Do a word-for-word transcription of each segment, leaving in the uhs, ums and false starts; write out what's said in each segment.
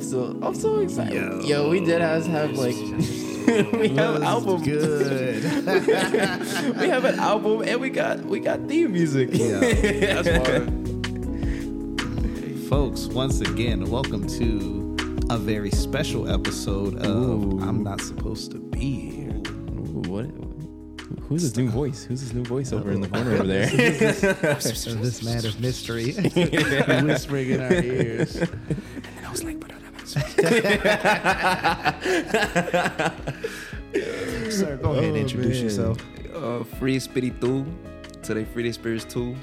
I'm so I'm so excited. Yo, Yo we dead ass have like we have an album. Good. We have an album and we got we got theme music. Yeah, that's hard. Folks, once again, welcome to a very special episode of Ooh. I'm Not Supposed to Be Here. Ooh, what? Who's his new voice? Who's his new voice over in the corner over there? this, this, this man of mystery whispering in our ears. And then I was like, but sir, go oh, ahead and introduce man. yourself. Uh, Free Spirit two. Today, Free Spirit two.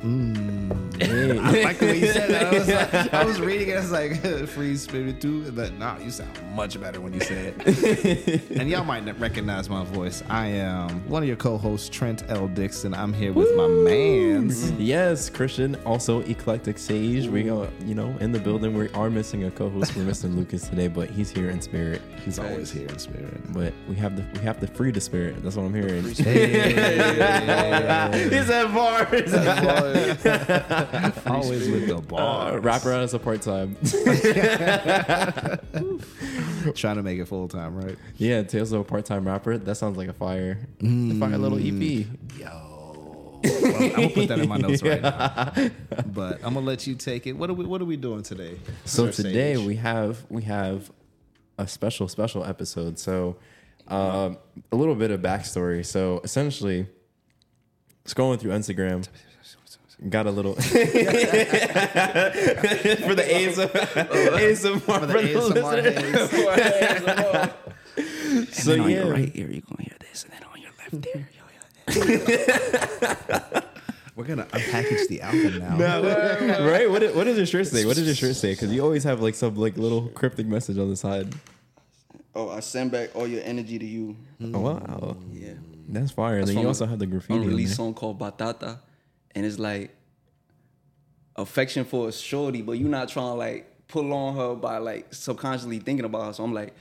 Mm, hey. I like the way you said that. I was, like, I was reading it. I was like, Free Spirit two. But nah, you sound much better when you say it. And y'all might recognize my voice. I am one of your co-hosts, Trent L. Dixon. I'm here with Woo! my mans. Yes, Christian, also Eclectic Sage. Ooh. We go, you know, in the building. We are missing a co-host. We're missing Lucas today, but he's here in spirit. He's right. always here in spirit. But we have the we have the free to spirit. That's what I'm hearing. He's at bars. Bars. Always with the ball. Uh, wrap around us a part time. Trying to make it full time, right? Yeah, Tales of a Part Time Rapper. That sounds like a fire. Mm. Fire little E P. Yo. Well, I'm gonna put that in my notes yeah. right now. But I'm gonna let you take it. What are we what are we doing today? So today stage? we have we have a special, special episode. So um, a little bit of backstory. So essentially scrolling through Instagram. Got a little for the A S M R for the listeners. And so then on yeah. your right ear, you're gonna hear this, and then on your left ear, you'll hear this. We're gonna unpackage the album now, no, right? What What does your shirt say? What does your shirt say? Because you always have like some like little cryptic message on the side. Oh, I send back all your energy to you. Mm. Oh, wow, yeah, that's fire. That's then you also have the graffiti. Unreleased song called Batata. And it's like affection for a shorty, but you're not trying to like pull on her by like subconsciously thinking about her. So I'm like,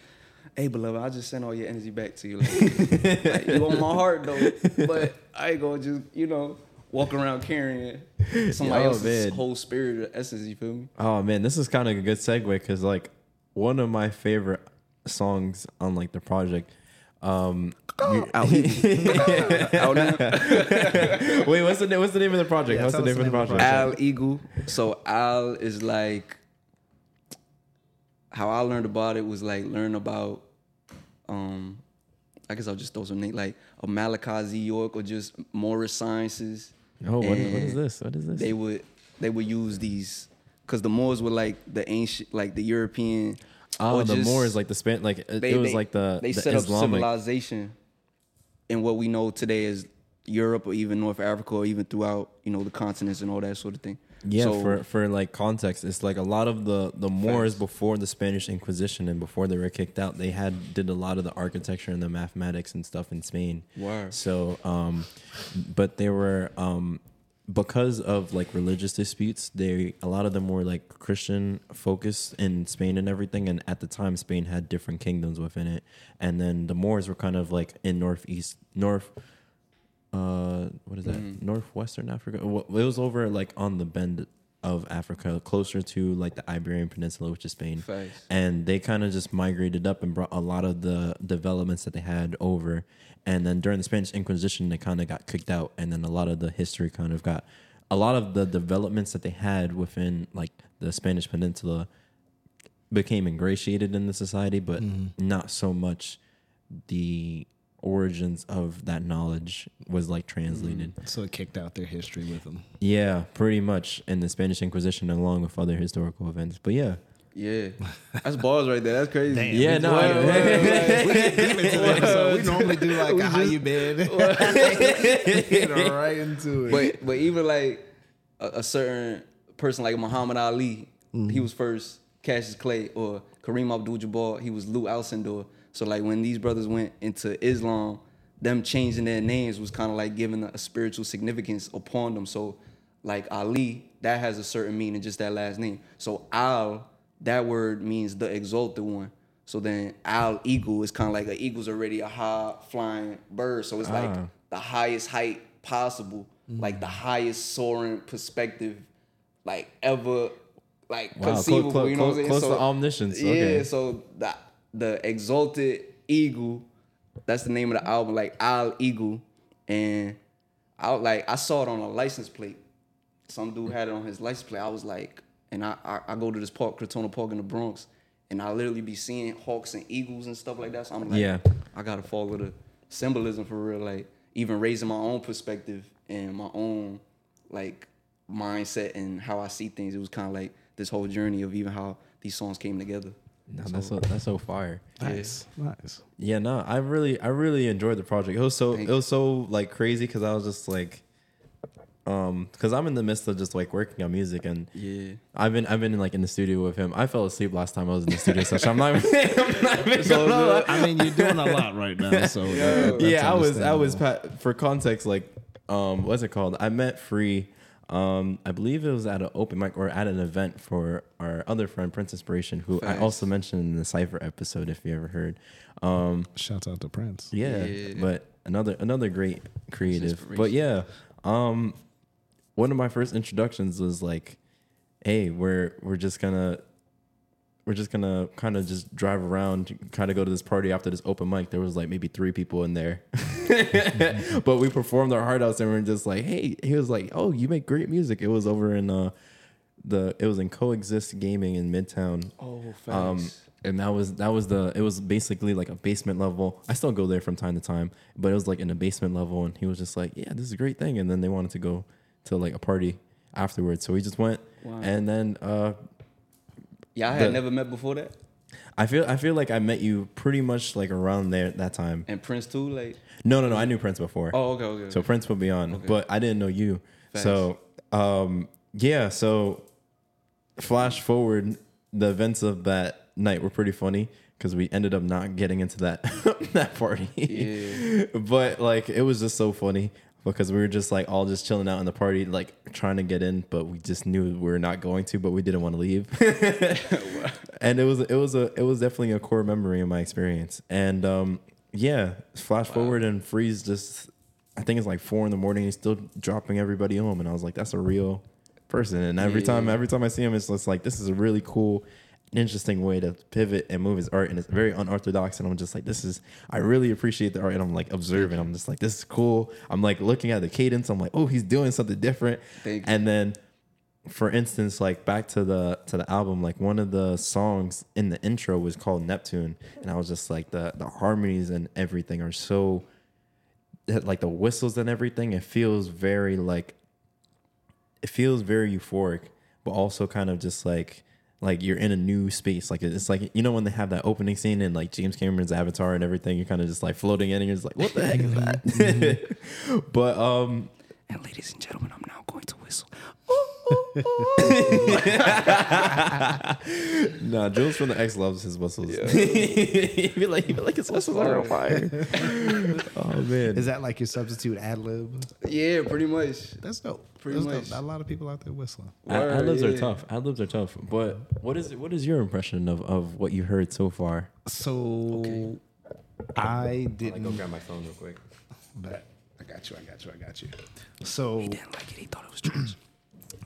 hey, beloved, I'll just send all your energy back to you. Like, like, you on my heart though, but I ain't gonna just, you know, walk around carrying somebody Yo, else's man. whole spirit or essence, you feel me? Oh man, this is kind of a good segue because like one of my favorite songs on like the project. Um, you, Al Eagle. Al Eagle. Wait, what's the name? What's the name of the project? Yeah, what's the name, the name of the project? Al Eagle. So Al is like how I learned about it was like learn about. Um, I guess I'll just throw some name like a Malachi Z. York or just Moorish Sciences. Oh, what, what is this? What is this? They would they would use these because the Moors were like the ancient, like the European. Oh, the just, Moors, like the Span, like it, they, it was they, like the they the set Islamic. Up civilization in what we know today as Europe or even North Africa or even throughout, you know, the continents and all that sort of thing. Yeah, so, for for like context, it's like a lot of the the Moors facts. Before the Spanish Inquisition and before they were kicked out, they had did a lot of the architecture and the mathematics and stuff in Spain. Wow. So, um, but they were um. Because of like religious disputes, they a lot of them were like Christian focused in Spain and everything. And at the time, Spain had different kingdoms within it. And then the Moors were kind of like in northeast, north, uh, what is that? Mm. Northwestern Africa. Well, it was over like on the bend of Africa, closer to like the Iberian Peninsula, which is Spain. Face. And they kind of just migrated up and brought a lot of the developments that they had over. And then during the Spanish Inquisition, they kind of got kicked out. And then a lot of the history kind of got, a lot of the developments that they had within like the Spanish Peninsula became ingratiated in the society, but mm. not so much the origins of that knowledge was like translated. Mm. So it kicked out their history with them. Yeah, pretty much in the Spanish Inquisition along with other historical events. But yeah. Yeah, that's bars right there. That's crazy. Damn, yeah, no, right, right, right. We get deep into it, so we normally do like we a just, how you been, get right into it. But but even like a, a certain person like Muhammad Ali, mm-hmm. he was first Cassius Clay or Kareem Abdul-Jabbar. He was Lou Alcindor. So like when these brothers went into Islam, them changing their names was kind of like giving a spiritual significance upon them. So like Ali, that has a certain meaning, just that last name. So Al. That word means the exalted one. So then Al Eagle is kind of like an eagle's already a high flying bird. So it's ah. like the highest height possible, mm. like the highest soaring perspective, like ever like wow, conceivable. Close, you know close, what I'm saying? Close so, to omniscience. Okay. Yeah, so the the exalted eagle, that's the name of the album, like Al Eagle. And I like I saw it on a license plate. Some dude had it on his license plate. I was like, and I I, I go to this park, Crotona Park in the Bronx, and I literally be seeing hawks and eagles and stuff like that. So I'm like, yeah. I gotta follow the symbolism for real, like even raising my own perspective and my own like mindset and how I see things. It was kind of like this whole journey of even how these songs came together. No, so, that's so that's so fire. Nice, yeah. nice. Yeah, no, I really I really enjoyed the project. It was so Thank it was so like crazy because I was just like, um, because I'm in the midst of just like working on music and yeah, I've been I've been in, like in the studio with him. I fell asleep last time I was in the studio, so I'm not. I'm not even so gonna, I mean, you're doing a lot right now, so yeah, yeah I was I was for context like, um, what's it called? I met Free. Um, I believe it was at an open mic or at an event for our other friend Prince Inspiration, who Thanks. I also mentioned in the Cypher episode, if you ever heard. Um, Shouts out to Prince. Yeah, yeah, but another another great creative. But yeah, um, one of my first introductions was like, "Hey, we're we're just gonna we're just gonna kind of just drive around, kind of go to this party after this open mic." There was like maybe three people in there. But we performed our heart outs and we we're just like, hey, he was like, oh, you make great music. It was over in uh, the it was in Coexist Gaming in Midtown. Oh, thanks. Um, and that was that was the it was basically like a basement level. I still go there from time to time, but it was like in a basement level. And he was just like, yeah, this is a great thing. And then they wanted to go to like a party afterwards, so we just went. Wow. And then uh, yeah, I had the, never met before that. I feel I feel like I met you pretty much like around there that time. And Prince too, like no no no, I knew Prince before. Oh okay okay. So okay. Prince would be on, okay. But I didn't know you. Thanks. So um, yeah, so flash forward, the events of that night were pretty funny because we ended up not getting into that that party. Yeah. But like it was just so funny because we were just like all just chilling out in the party, like trying to get in, but we just knew we were not going to, but we didn't want to leave. And it was it was a it was definitely a core memory in my experience. And um, yeah, flash wow. forward and Freeze just, I think it's like four in the morning. He's still dropping everybody home, and I was like, that's a real person. And every yeah. time every time I see him, it's just like, this is a really cool, interesting way to pivot and move his art, and it's very unorthodox. And I'm just like, this is, I really appreciate the art, and I'm like observing. I'm just like, this is cool. I'm like looking at the cadence. I'm like, oh, he's doing something different. Thank and you. Then, for instance, like back to the to the album, like one of the songs in the intro was called Neptune, and I was just like, the the harmonies and everything are so, like the whistles and everything. It feels very like, it feels very euphoric, but also kind of just like. Like you're in a new space. Like it's like, you know, when they have that opening scene in like James Cameron's Avatar and everything, you're kind of just like floating in and you're just like, what the heck is that? But, um, and ladies and gentlemen, I'm now going to whistle. Ooh, ooh, ooh. Nah, Jules from the X loves his whistles. Yeah. He'd be like, he'd be like, his whistles are on fire. Oh man. Is that like your substitute ad-lib? Yeah, pretty much. That's dope. Pretty There's much a lot of people out there whistling. Ad- Ad-libs yeah. are tough. Ad-libs are tough. But what is what is your impression of, of what you heard so far? So okay. I didn't. I'll like go grab my phone real quick. But I got you. I got you. I got you. So he didn't like it. He thought it was George.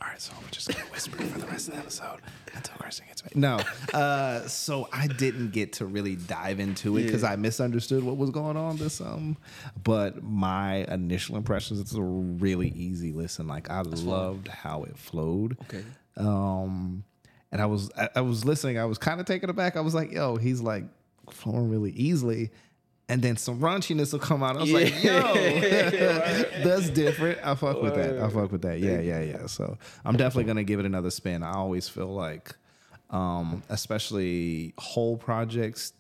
All right. So we're just gonna whisper for the rest of the episode until Christian gets back. No. Uh, so I didn't get to really dive into it because yeah. I misunderstood what was going on this um. But my initial impressions, it's a really easy listen. Like I That's loved fun. How it flowed. Okay. Um, and I was I, I was listening. I was kind of taken aback. I was like, yo, he's like flowing really easily. And then some raunchiness will come out. I was yeah. like, yo, that's different. I fuck with that. I fuck with that. Yeah, yeah, yeah. So I'm definitely going to give it another spin. I always feel like, um, especially whole projects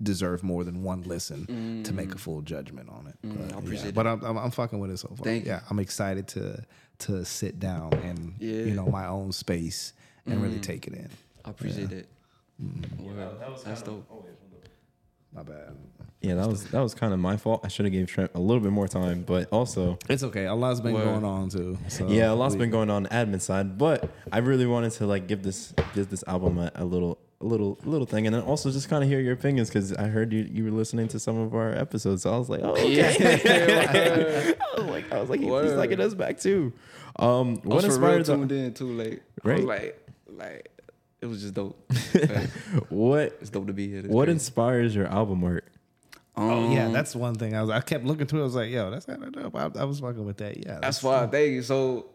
deserve more than one listen mm. to make a full judgment on it. Mm, but, I appreciate yeah. it. But I'm, I'm, I'm fucking with it so far. Thank yeah, you. I'm excited to to sit down and, yeah. you know, my own space and mm. really take it in. I appreciate yeah. it. Mm. Wow. Yeah, that was that's dope. Of, My bad. Yeah, that was that was kind of my fault. I should have gave Trent a little bit more time, but also it's okay. A lot's been well, going on too. So yeah, a lot's we, been going on admin side, but I really wanted to like give this give this album a, a little a little little thing, and then also just kind of hear your opinions because I heard you you were listening to some of our episodes. So I was like, oh okay. I was like, I was like, he, he's liking us back too. Um, what I was inspired for real tuned in too late. Right? I was like like. it was just dope. What? It's dope to be here. What crazy. Inspires your album art? Um, oh yeah, that's one thing. I was I kept looking to it. I was like, yo, that's kind of dope. I, I was fucking with that. Yeah, that's, that's why. Cool. Thank you. So,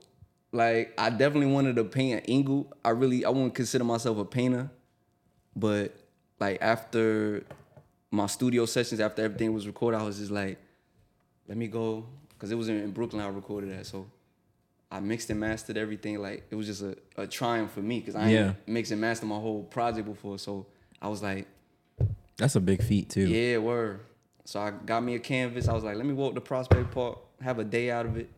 like, I definitely wanted to paint an angle. I really, I wouldn't consider myself a painter, but like after my studio sessions, after everything was recorded, I was just like, let me go, because it was in, in Brooklyn. I recorded that, so I mixed and mastered everything. Like, it was just a, a triumph for me because I yeah. ain't mixed and mastered my whole project before. So I was like, that's a big feat too. Yeah, word. So I got me a canvas. I was like, let me walk to Prospect Park, have a day out of it.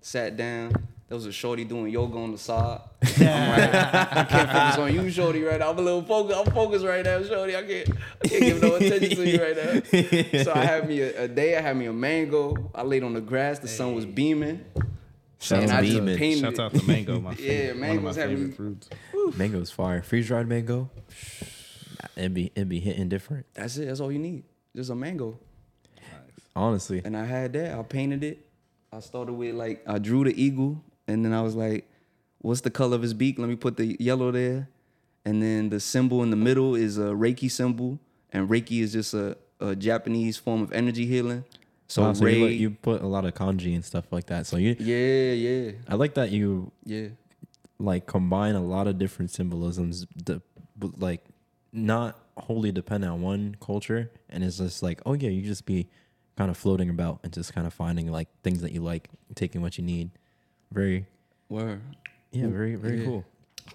Sat down. There was a shorty doing yoga on the side. I'm like, I can't focus on you, shorty, right now. I'm a little focused. I'm focused right now, shorty. I can't, I can't give no attention to you right now. So I had me a, a day. I had me a mango. I laid on the grass. The sun was beaming. Shout out to the mango, my favorite. Yeah, mango's one of my favorite fruits. Mango's fire. Freeze-dried mango. It'd be, it'd be hitting different. That's it. That's all you need. Just a mango. Nice. Honestly. And I had that. I painted it. I started with, like, I drew the eagle. And then I was like, what's the color of his beak? Let me put the yellow there. And then the symbol in the middle is a Reiki symbol. And Reiki is just a, a Japanese form of energy healing. So, wow, so Ray, you, like, you put a lot of kanji and stuff like that. So you, yeah, yeah. I like that you, yeah, like combine a lot of different symbolisms, de- like not wholly dependent on one culture. And it's just like, oh yeah, you just be kind of floating about and just kind of finding like things that you like, taking what you need. Very, word, yeah, very, very yeah. cool.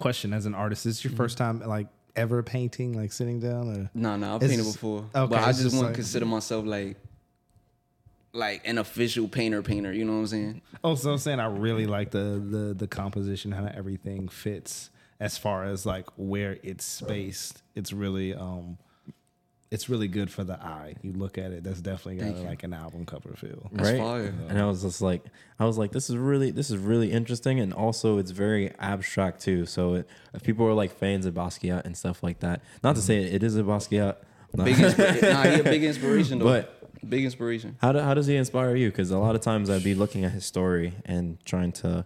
Question: as an artist, is this your mm-hmm. first time like ever painting, like sitting down? Or? No, no, I've it's, painted before, okay, but I just, just wouldn't like, consider myself like. Like an official painter painter, you know what I'm saying? Oh, so I'm saying I really like the the the composition, how everything fits as far as like where it's spaced. It's really um it's really good for the eye. You look at it, that's definitely got like an album cover feel. That's right. Fire. And I was just like I was like, this is really this is really interesting, and also it's very abstract too. So it, if people are like fans of Basquiat and stuff like that, not mm-hmm. to say it, it is a Basquiat. Big insp- nah, he a big inspiration though. But Big inspiration. How do, how does he inspire you? Because a lot of times I'd be looking at his story and trying to.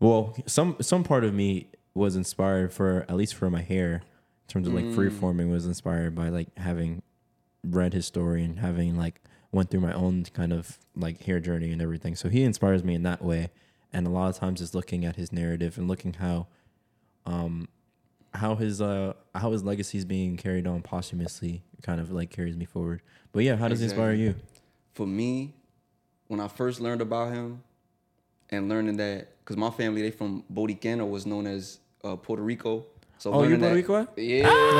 Well, some some part of me was inspired for at least for my hair, in terms of like mm. free forming, was inspired by like having read his story and having like went through my own kind of like hair journey and everything. So he inspires me in that way, and a lot of times just looking at his narrative and looking how, um, how his uh how his legacy is being carried on posthumously. Kind of like carries me forward. But yeah, how does exactly. it inspire you? For me, when I first learned about him and learning that, because my family, they from Boricana, was known as uh, Puerto Rico. So oh, you Puerto Rico? Yeah. Ah,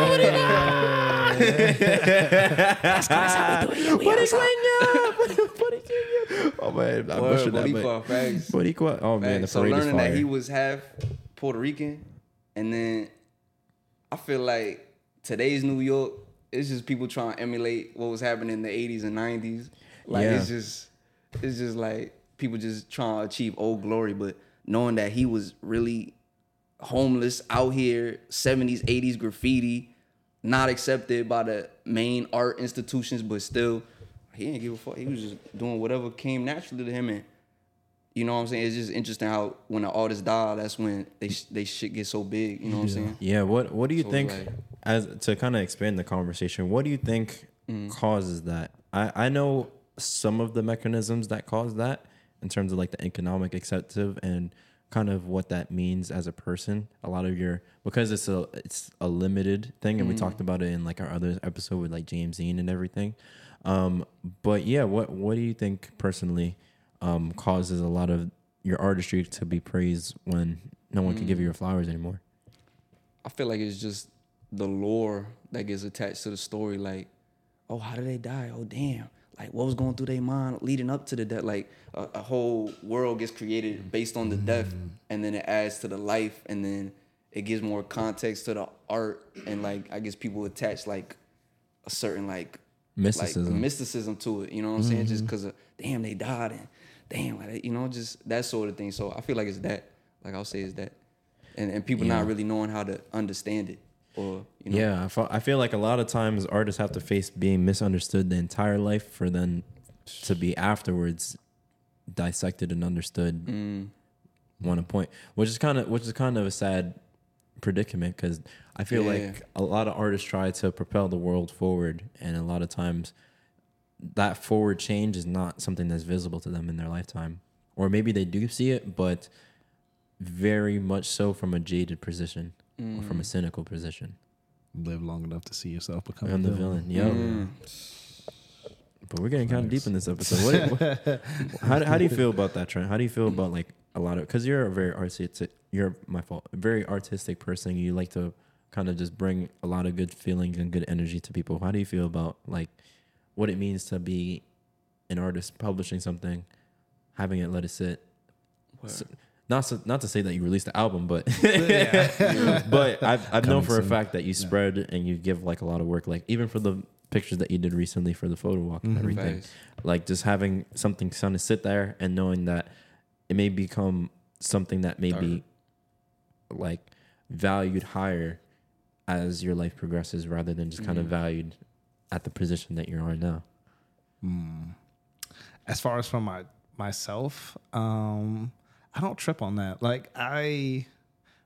oh man, I'm Word, that, Boricua, facts. Boricua. Oh man, the so learning that he was half Puerto Rican, and then I feel like today's New York, it's just people trying to emulate what was happening in the eighties and nineties. Like yeah. it's just, it's just like people just trying to achieve old glory. But knowing that he was really homeless out here, seventies, eighties graffiti, not accepted by the main art institutions, but still, he didn't give a fuck. He was just doing whatever came naturally to him. And you know what I'm saying? It's just interesting how when an artist die, that's when they they shit gets so big. You know what yeah. I'm saying? Yeah. What What do you so think? Like, as to kind of expand the conversation, what do you think mm. causes that? I, I know some of the mechanisms that cause that in terms of like the economic acceptance and kind of what that means as a person. A lot of your, because it's a it's a limited thing, and mm. we talked about it in like our other episode with like James Dean and everything. Um, but yeah, what what do you think personally um, causes a lot of your artistry to be praised when no one mm. can give you your flowers anymore? I feel like it's just the lore that gets attached to the story, like, oh, how did they die? Oh, damn. Like, what was going through their mind leading up to the death? Like, a, a whole world gets created based on the mm-hmm. death, and then it adds to the life, and then it gives more context to the art, and, like, I guess people attach, like, a certain, like, mysticism, like, mysticism to it, you know what I'm mm-hmm. saying? Just because of, damn, they died, and damn, like, you know, just that sort of thing. So I feel like it's that. Like, I'll say it's that. And, and people yeah. not really knowing how to understand it. Or, you know. Yeah, I feel, I feel like a lot of times artists have to face being misunderstood the entire life for then to be afterwards dissected and understood mm. one point, which is kind of which is kind of a sad predicament, because I feel yeah. like a lot of artists try to propel the world forward, and a lot of times that forward change is not something that's visible to them in their lifetime. Or maybe they do see it, but very much so from a jaded position mm. or from a cynical position. Live long enough to see yourself become I'm the villain. villain. Yep. Mm. But we're getting kind of deep in this episode. What, what, how, how do you feel about that, Trent? How do you feel about like a lot of? Because you're a very artistic. You're my fault. A very artistic person. You like to kind of just bring a lot of good feelings and good energy to people. How do you feel about like what it means to be an artist, publishing something, having it let it sit? So, not so, not to say that you released the album, but but I've I've known for soon. a fact that you spread yeah. and you give like a lot of work, like even for the pictures that you did recently for the photo walk and mm-hmm. everything, nice. like just having something kind of sit there and knowing that it may become something that may Dark. be like valued higher as your life progresses, rather than just kind mm-hmm. of valued at the position that you're on now. Mm. As far as from my myself, um, I don't trip on that. Like I,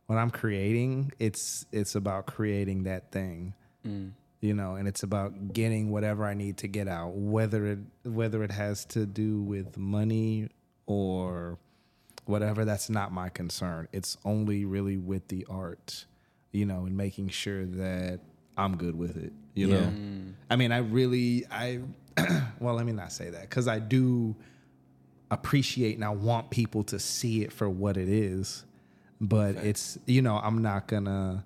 when I'm creating, it's it's about creating that thing, mm. you know, and it's about getting whatever I need to get out, whether it whether it has to do with money or whatever. That's not my concern. It's only really with the art, you know, and making sure that I'm good with it, you yeah. know. I mean, I really, I well, let me not say that, because I do appreciate and I want people to see it for what it is, but okay. it's, you know, I'm not gonna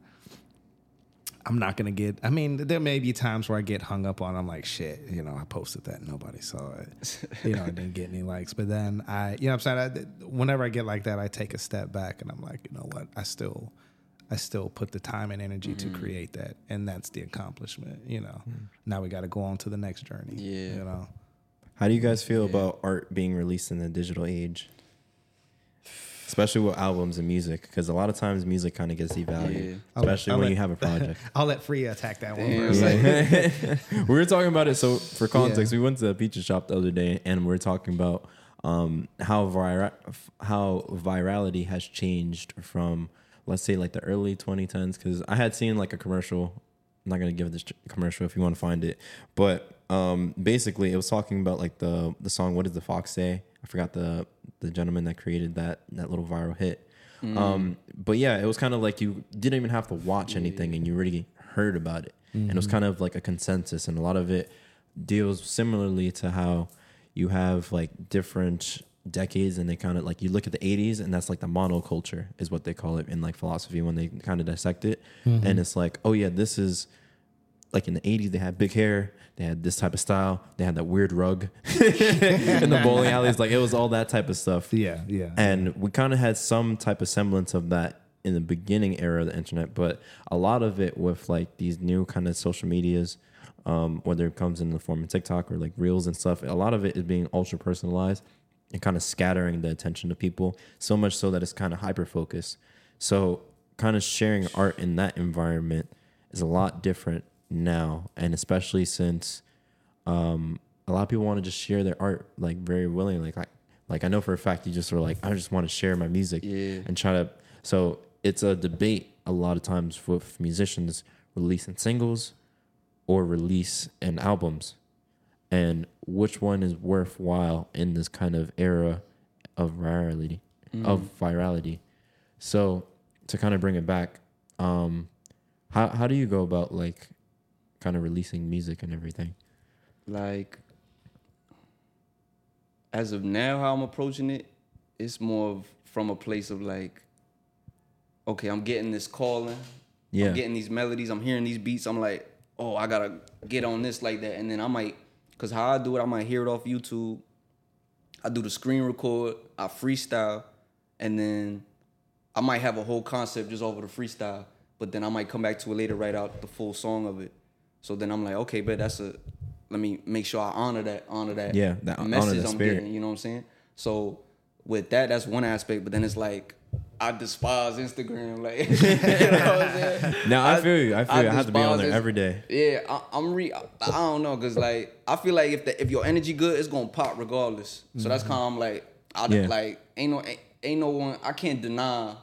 I'm not gonna get, I mean, there may be times where I get hung up on, I'm like, shit, you know, I posted that and nobody saw it, you know, I didn't get any likes, but then I, you know what I'm saying, I, whenever I get like that, I take a step back and I'm like, you know what, I still I still put the time and energy mm-hmm. to create that, and that's the accomplishment, you know. Mm. Now we got to go on to the next journey, yeah. you know. How do you guys feel yeah. about art being released in the digital age? Especially with albums and music, because a lot of times music kind of gets devalued, yeah. especially I'll, I'll when let, you have a project. I'll let Freya attack that one first. Yeah. We were talking about it, so for context, yeah. we went to a pizza shop the other day, and we were talking about um, how, vira- how virality has changed from, let's say, like the early twenty tens, because I had seen like a commercial. I'm not going to give this commercial if you want to find it, but Um, basically, it was talking about like the the song "What Does the Fox Say?" I forgot the the gentleman that created that that little viral hit. Mm. Um, but yeah, it was kind of like you didn't even have to watch anything, and you already heard about it. Mm-hmm. And it was kind of like a consensus, and a lot of it deals similarly to how you have like different decades, and they kind of like you look at the eighties, and that's like the monoculture is what they call it in like philosophy when they kind of dissect it, mm-hmm. and it's like, oh yeah, this is. Like in the eighties, they had big hair. They had this type of style. They had that weird rug in the bowling alleys. Like it was all that type of stuff. Yeah, yeah. And we kind of had some type of semblance of that in the beginning era of the internet, but a lot of it with like these new kind of social medias, um, whether it comes in the form of TikTok or like reels and stuff, a lot of it is being ultra personalized and kind of scattering the attention of people so much so that it's kind of hyper focused. So kind of sharing art in that environment is a lot different now, and especially since um a lot of people want to just share their art like very willingly. Like I, like I know for a fact you just were like, I just want to share my music yeah. and try to. So it's a debate a lot of times with musicians releasing singles or release and albums, and which one is worthwhile in this kind of era of virality. Mm. Of virality. So to kind of bring it back, um, how how do you go about like kind of releasing music and everything? Like, as of now, how I'm approaching it, it's more of from a place of like, okay, I'm getting this calling, yeah. I'm getting these melodies, I'm hearing these beats, I'm like, oh, I gotta get on this like that, and then I might, cause how I do it, I might hear it off YouTube, I do the screen record, I freestyle, and then I might have a whole concept just over the freestyle, but then I might come back to it later, write out the full song of it. So then I'm like, okay, but that's a, let me make sure I honor that, honor that, yeah, that message I'm getting, you know what I'm saying? So with that, that's one aspect, but then it's like, I despise Instagram, like, you know what I'm saying? No, I, I feel you, I feel I you, I have to be on there Instagram every day. Yeah, I, I'm re, I, I don't know, because like, I feel like if the, if your energy good, it's going to pop regardless. So mm-hmm. that's kind of like, I yeah. like, ain't no, ain't, ain't no one, I can't deny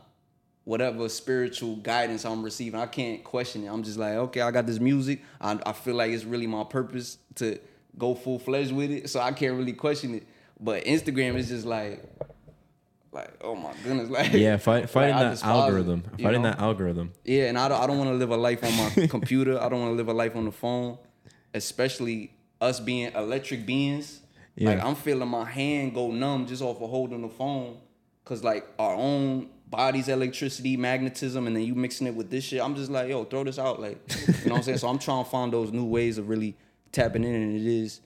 whatever spiritual guidance I'm receiving, I can't question it. I'm just like, okay, I got this music. I, I feel like it's really my purpose to go full-fledged with it, so I can't really question it. But Instagram is just like, like, oh my goodness. Like, yeah, fighting fight like, that algorithm. Fighting that algorithm. Yeah, and I don't, I don't want to live a life on my computer. I don't want to live a life on the phone, especially us being electric beings. Yeah. Like, I'm feeling my hand go numb just off of holding the phone, because, like, our own body's electricity, magnetism, and then you mixing it with this shit. I'm just like, yo, throw this out. Like, you know what I'm saying? So I'm trying to find those new ways of really tapping in, and it is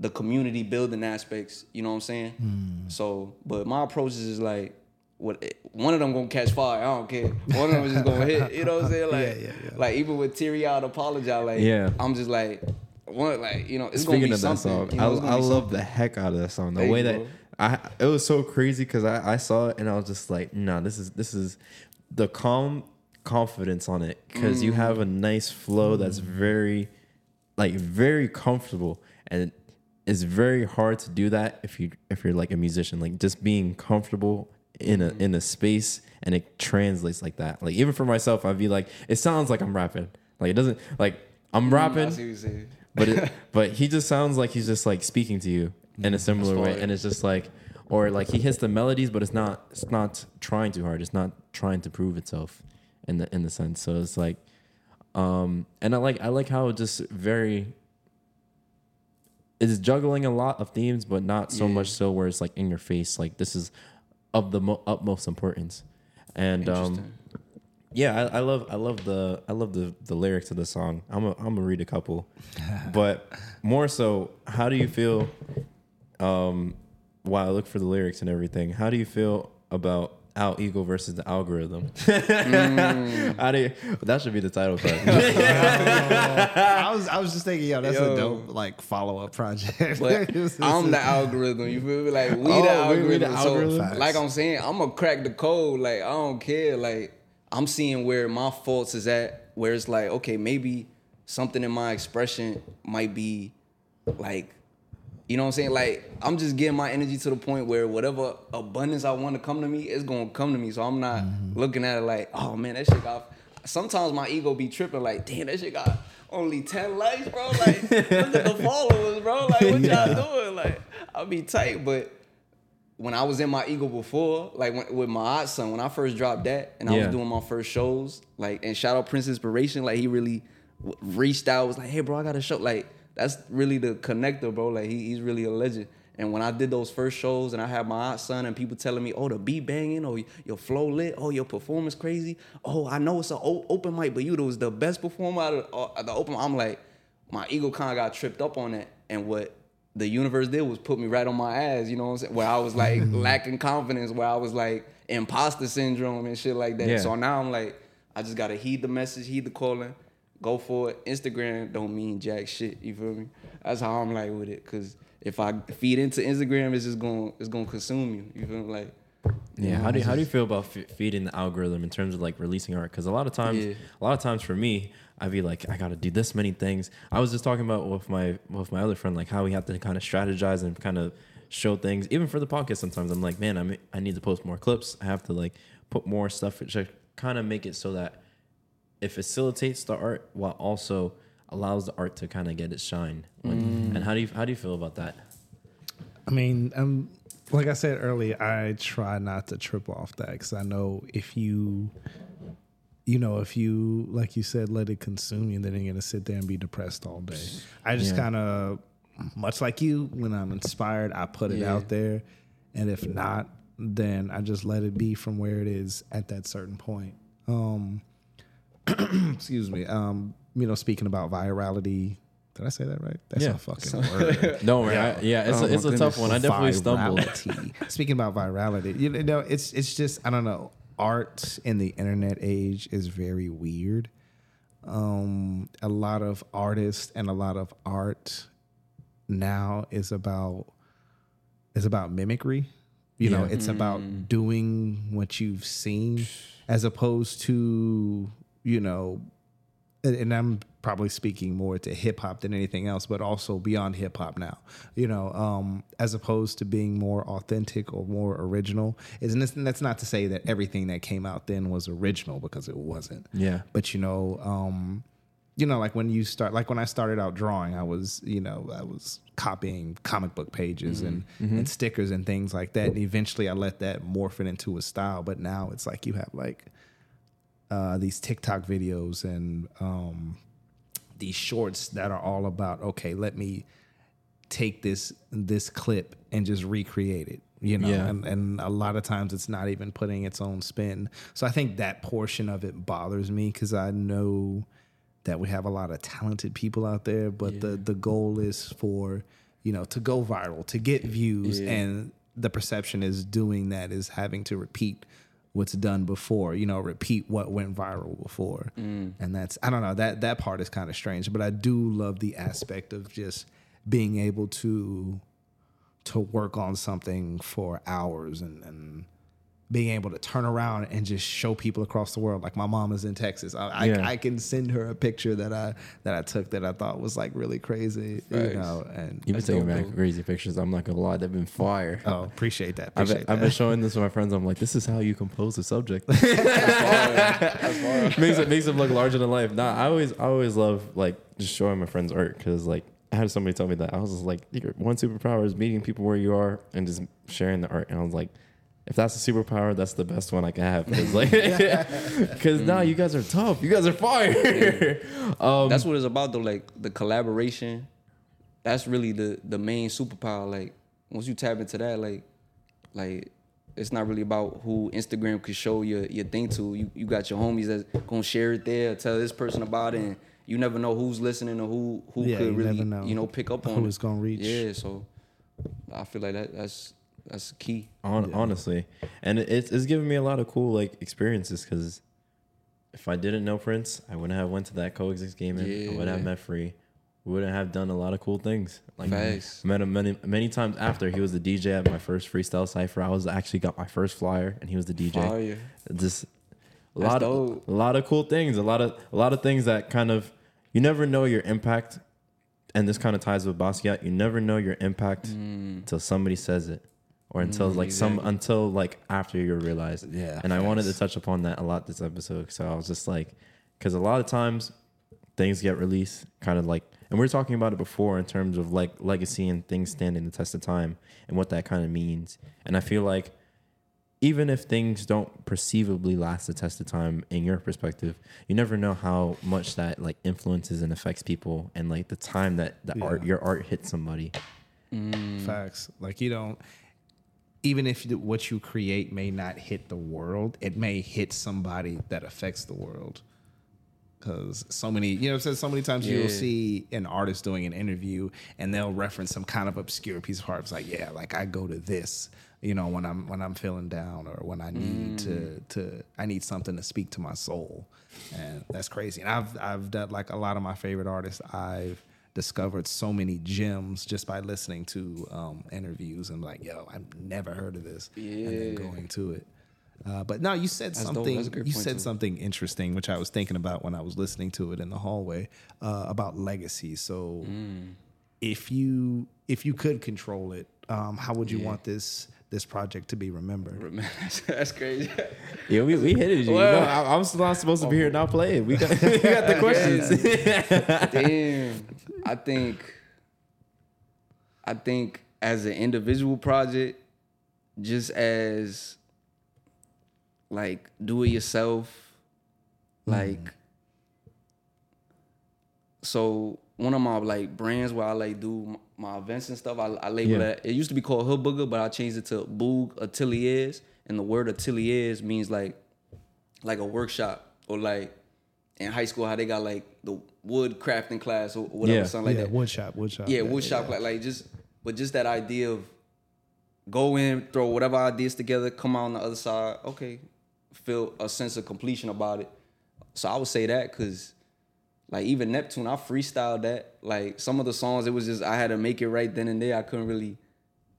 the community building aspects, you know what I'm saying? Mm. So, but my approach is like, what one of them gonna catch fire, I don't care. One of them is just gonna hit, you know what I'm saying? Like, yeah, yeah, yeah. Like, even with Teary Out Apologize, like, yeah. I'm just like, one, like, you know, it's Speaking gonna be of something. That song, you know, I, I love something. The heck out of that song. The there way that I, it was so crazy because I, I saw it and I was just like, nah, this is this is the calm confidence on it, because mm. you have a nice flow that's very, like, very comfortable. And it's very hard to do that if you if you're like a musician, like just being comfortable in a in a space, and it translates like that. Like, even for myself, I'd be like, it sounds like I'm rapping, like it doesn't, like I'm rapping, mm, but it, but he just sounds like he's just like speaking to you in a similar way, and it's just like, or like he hits the melodies, but it's not it's not trying too hard, it's not trying to prove itself in the in the sense. So it's like, um, and I like I like how it just very. It's juggling a lot of themes, but not so yeah. much so where it's like in your face. Like, this is of the mo- utmost importance, and um, yeah, I, I love, I love the, I love the, the lyrics of the song. I'm, a, I'm gonna read a couple, but more so, how do you feel? Um, while I look for the lyrics and everything, how do you feel about Al Eagle versus the algorithm? mm. How do you, that should be the title project. I was I was just thinking, yo, that's yo. a dope like follow up project. But I'm the algorithm. You feel me? Like, we oh, the algorithm. We the algorithm. So, like I'm saying, I'm gonna crack the code. Like, I don't care. Like, I'm seeing where my faults is at. Where it's like, okay, maybe something in my expression might be like. You know what I'm saying? Like, I'm just getting my energy to the point where whatever abundance I want to come to me, it's going to come to me. So I'm not mm-hmm. looking at it like, oh, man, that shit got... Sometimes my ego be tripping like, damn, that shit got only ten likes, bro. Like, look at the followers, bro. Like, what yeah. y'all doing? Like, I'll be tight. But when I was in my ego before, like when, with my odd son, when I first dropped that and I yeah. was doing my first shows, like, and shout out Prince Inspiration, like, he really reached out, was like, hey, bro, I got a show. Like, that's really the connector, bro. Like, he, he's really a legend. And when I did those first shows and I had my aunt son and people telling me, oh, the beat banging, oh, your flow lit, oh, your performance crazy. Oh, I know it's an open mic, but you was the best performer out of the open mic. I'm like, my ego kind of got tripped up on that. And what the universe did was put me right on my ass, you know what I'm saying? Where I was, like, lacking confidence, where I was, like, imposter syndrome and shit like that. Yeah. So now I'm like, I just got to heed the message, heed the calling. Go for it. Instagram don't mean jack shit. You feel me? That's how I'm like with it. Cause if I feed into Instagram, it's just gonna it's gonna consume you. You feel me? Like, yeah. You know, how do you, just... how do you feel about f- feeding the algorithm in terms of like releasing art? Cause a lot of times, yeah. a lot of times for me, I'd be like, I gotta do this many things. I was just talking about with my with my other friend, like how we have to kind of strategize and kind of show things. Even for the podcast, sometimes I'm like, man, I I need to post more clips. I have to like put more stuff. Kind of make it so that. It facilitates the art while also allows the art to kind of get its shine. When, mm. And how do you how do you feel about that? I mean, um, like I said earlier, I try not to trip off that because I know if you, you know, if you like you said, let it consume you, then you're gonna sit there and be depressed all day. I just yeah. kind of, much like you, when I'm inspired, I put it yeah. out there, and if not, then I just let it be from where it is at that certain point. Um, excuse me. Um, you know, speaking about virality, did I say that right? That's yeah. a fucking word. Don't worry. Yeah, I, yeah it's oh, a, it's a tough one. I definitely virality. stumbled. Speaking about virality, you know, it's it's just I don't know. Art in the internet age is very weird. Um, a lot of artists and a lot of art now is about is about mimicry. You yeah. know, it's mm. about doing what you've seen as opposed to. You know, and I'm probably speaking more to hip hop than anything else, but also beyond hip hop now, you know, um, as opposed to being more authentic or more original. Isn't this, and that's not to say that everything that came out then was original, because it wasn't. Yeah. But, you know, um, you know, like when you start, like when I started out drawing, I was, you know, I was copying comic book pages mm-hmm. and mm-hmm. and stickers and things like that. And eventually I let that morph it into a style. But now it's like you have like uh, these TikTok videos and, um, these shorts that are all about, okay, let me take this this clip and just recreate it, you know, yeah. and, and a lot of times it's not even putting its own spin. So I think that portion of it bothers me, because I know that we have a lot of talented people out there, but yeah. the, the goal is for, you know, to go viral, to get views, yeah. and the perception is doing that is having to repeat what's done before, you know, repeat what went viral before. Mm. And that's, I don't know, that, that part is kind of strange, but I do love the aspect of just being able to, to work on something for hours and, and being able to turn around and just show people across the world. Like my mom is in Texas. I, yeah. I, I can send her a picture that I, that I took that I thought was like really crazy, right. you know, and you've been taking back crazy pictures. I'm not gonna lie. They've been fire. Oh, appreciate that. Appreciate I've, been, that. I've been showing this to my friends. I'm like, this is how you compose a subject. That's fire. That's fire. Makes it, makes them look larger than life. Nah, I always, I always love like just showing my friends art. Cause like I had somebody tell me that. I was just like, one superpower is meeting people where you are and just sharing the art. And I was like, if that's a superpower, that's the best one I can have. Because like, mm. now nah, you guys are tough. You guys are fire. um, that's what it's about, though. Like, the collaboration, that's really the, the main superpower. Like, once you tap into that, like, like it's not really about who Instagram could show your, your thing to. You you got your homies that's going to share it there, tell this person about it, and you never know who's listening or who, who yeah, could you really, know. you know, pick up on who it. Who it's going to reach. Yeah, so I feel like that that's... That's key. On, yeah. Honestly. And it's, it's given me a lot of cool like experiences, because if I didn't know Prince, I wouldn't have went to that Coexist Gaming. Yeah, I wouldn't have met Free. We wouldn't have done a lot of cool things. Like Facts. Met him many, many times after. He was the D J at my first freestyle cypher. I was actually got my first flyer and he was the D J. Fire. Just a That's lot dope. of a lot of cool things. A lot of a lot of things that kind of, you never know your impact. And this kind of ties with Basquiat. You never know your impact mm. till somebody says it. Or until mm, like exactly. some until like after you realize, yeah. And I yes. wanted to touch upon that a lot this episode. So I was just like, because a lot of times things get released, kind of like, and we were talking about it before in terms of like legacy and things standing the test of time and what that kind of means. And I feel like even if things don't perceivably last the test of time in your perspective, you never know how much that like influences and affects people, and like the time that the yeah. art your art hits somebody. Mm. Facts, like you don't. Even if what you create may not hit the world, it may hit somebody that affects the world. Because so many, you know, so many times yeah. you'll see an artist doing an interview and they'll reference some kind of obscure piece of art. It's like, yeah, like I go to this, you know, when I'm when I'm feeling down or when I need mm. to to I need something to speak to my soul, and that's crazy. And I've I've done like a lot of my favorite artists. I've discovered so many gems just by listening to um, interviews and like, yo, I've never heard of this. Yeah. And then going to it. Uh, but no, you said That's something. You said too. something interesting, which I was thinking about when I was listening to it in the hallway uh, about legacy. So, mm. if you if you could control it, um, how would you yeah. want this? This project to be remembered. That's crazy. Yeah, we, we hit it. You well, know, I, I'm still not supposed to be oh here now playing. We got we got the questions. Yeah. Damn, I think I think as an individual project, just as like do it yourself, like mm. so. One of my like brands where I like do my events and stuff, I, I label yeah. that. It used to be called Hood Booger, but I changed it to Boog Ateliers. And the word ateliers means like like a workshop, or like in high school how they got like the wood crafting class or whatever, yeah. something like yeah. that. Wood shop, wood shop. Yeah, wood yeah, shop. Yeah. Like, like just, but just that idea of go in, throw whatever ideas together, come out on the other side, okay, feel a sense of completion about it. So I would say that because like even Neptune, I freestyled that. Like some of the songs, it was just I had to make it right then and there. I couldn't really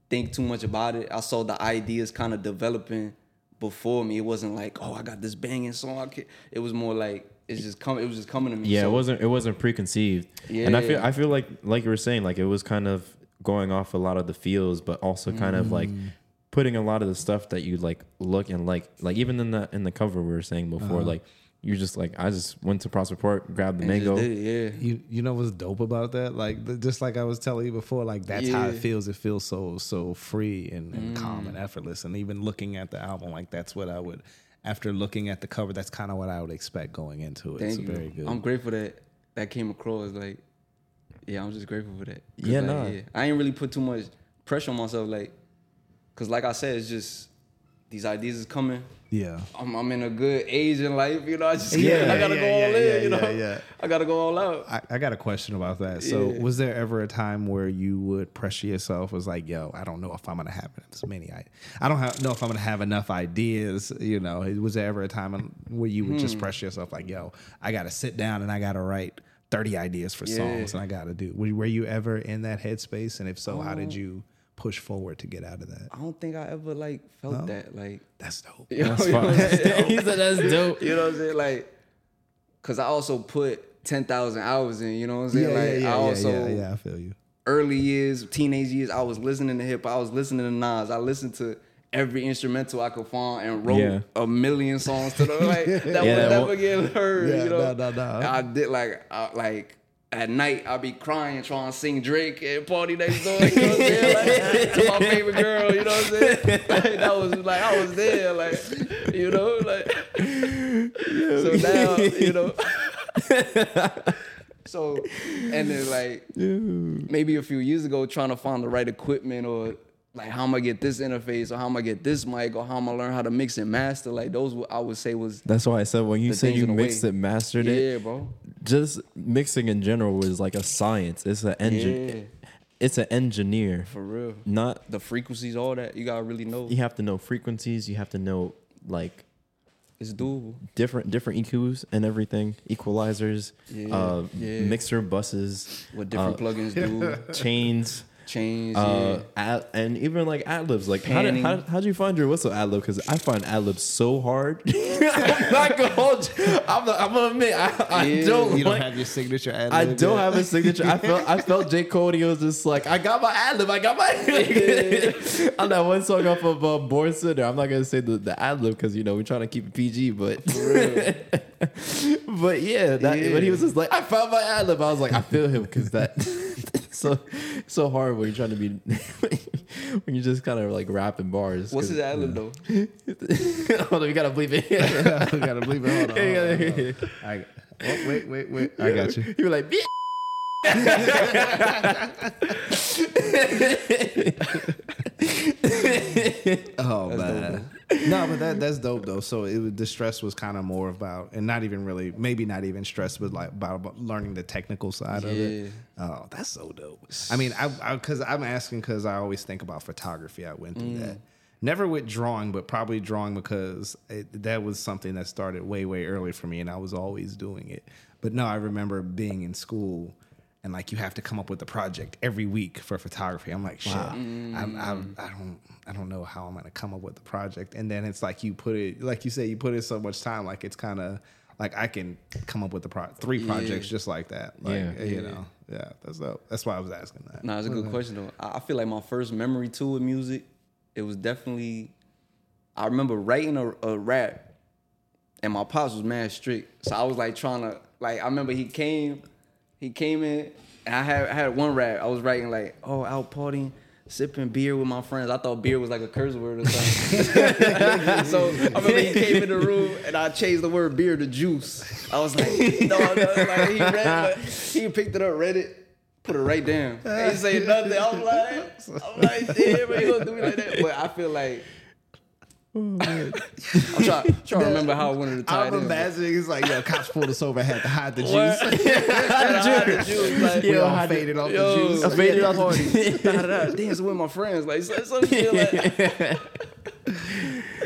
think too much about it. I saw the ideas kind of developing before me. It wasn't like, oh, I got this banging song. I can't. It was more like It's just come. It was just coming to me. Yeah, so. it wasn't. It wasn't preconceived. Yeah, and I feel. I feel like, like you were saying, like it was kind of going off a lot of the feels, but also kind mm. of like putting a lot of the stuff that you like look and like, like even in the in the cover we were saying before, uh-huh. like you're just like, I just went to Prospect Park, grabbed the and mango. Did, yeah, you you know what's dope about that? Like just like I was telling you before, like that's yeah. how it feels. It feels so so free and, and mm. calm and effortless. And even looking at the album, like that's what I would. After looking at the cover, that's kind of what I would expect going into it. Thank so you. Very good. I'm grateful that that came across. Like, yeah, I'm just grateful for that. Yeah, like, nah. yeah, I ain't really put too much pressure on myself. Like, cause like I said, it's just these ideas is coming. Yeah, I'm, I'm in a good age in life. You know, I just yeah, yeah I gotta yeah, go all yeah, in. Yeah, you know, yeah, yeah. I gotta go all out. I, I got a question about that. So, yeah. was there ever a time where you would pressure yourself? Was like, yo, I don't know if I'm gonna have as many. I, I don't have, know if I'm gonna have enough ideas. You know, was there ever a time where you would hmm. just pressure yourself? Like, yo, I gotta sit down and I gotta write thirty ideas for yeah. songs, and I gotta do. Were, were you ever in that headspace? And if so, oh. how did you push forward to get out of that? I don't think I ever like felt no? that. Like that's dope. You know, that's that's dope. He said that's dope. You know what I'm saying? Like, cause I also put ten thousand hours in. You know what I'm saying? Yeah, like yeah, yeah, I also yeah, yeah, yeah, I feel you. Early years, teenage years, I was listening to hip hop. I was listening to Nas. I listened to every instrumental I could find and wrote yeah. a million songs to them. Like that yeah, would that never won't... get heard. Yeah, you know? Nah, nah, nah. I did like I, like. At night, I'll be crying, trying to sing Drake and Party Next Door, you know what I'm saying? Like, to my favorite girl, you know what I'm saying? Like, that was like, I was there, like, you know, like, so now, you know. So, and then, like, maybe a few years ago, trying to find the right equipment or, like, how am I get this interface or how am I get this mic or how am I learn how to mix and master? Like, those I would say was... That's why I said when you say you mixed it, mastered it... Yeah, bro. Just mixing in general is like a science. It's an engine. Yeah. It's an engineer. For real. Not... The frequencies, all that. You gotta really know. You have to know frequencies. You have to know, like... It's doable. Different different E Qs and everything. Equalizers. Yeah. Uh, yeah. Mixer buses. What different uh, plugins do. Chains. Change, uh, yeah. ad, and even like ad libs. Like, how did, how how'd you find your whistle ad lib? Because I find ad libs so hard. I'm not gonna hold you. I'm, I'm gonna admit, I, I yeah, don't. You don't like, have your signature ad lib. I don't yet. have a signature. I felt I felt J. Cody was just like, I got my ad lib. I got my. Yeah. On that one song off of uh, Born Sinner, I'm not gonna say the, the ad lib because you know we're trying to keep it P G, but. but yeah, that, yeah, but he was just like, I found my ad lib. I was like, I feel him because that. So so hard when you're trying to be when you're just kind of like rapping bars. What's his ad lib though? Hold on, we gotta bleep it. We gotta bleep it. Hold on. Hold on, hold on. I, oh, wait, wait, wait. I got you. You were like, oh that's man. Dope, no, but that that's dope though. So it was, the stress was kind of more about, and not even really, maybe not even stress, but like about, about learning the technical side yeah. of it. Oh, that's so dope. I mean, I because I'm asking because I always think about photography. I went through mm. that. Never with drawing, but probably drawing because it, that was something that started way, way early for me, and I was always doing it. But no, I remember being in school. And like you have to come up with a project every week for photography. I'm like, shit, wow. mm. I'm, I'm, I don't, I don't know how I'm gonna come up with a project. And then it's like you put it, like you say, you put in so much time. Like it's kind of like I can come up with a pro- three projects yeah. just like that. Like yeah. you yeah. know, yeah, that's dope. That's why I was asking that. No, nah, it's a good question though. I feel like my first memory too with music, it was definitely. I remember writing a, a rap, and my pops was mad strict, so I was like trying to like. I remember he came. He came in, and I had I had one rap. I was writing like, oh, out partying, sipping beer with my friends. I thought beer was like a curse word or something. So I remember he came in the room, and I changed the word beer to juice. I was like, no, no. Like, he, read, like, he picked it up, read it, put it right down. He didn't say nothing. I'm like, I'm like, damn, man, he gonna do me like that. But I feel like, I'm trying, trying to remember how I wanted to tie it in. I'm imagining it's like, yo, cops pulled us over and had to hide the juice. Hide the juice. Like, yo, we all faded off yo, the juice. I faded off the juice. Dancing with my friends. Like, something like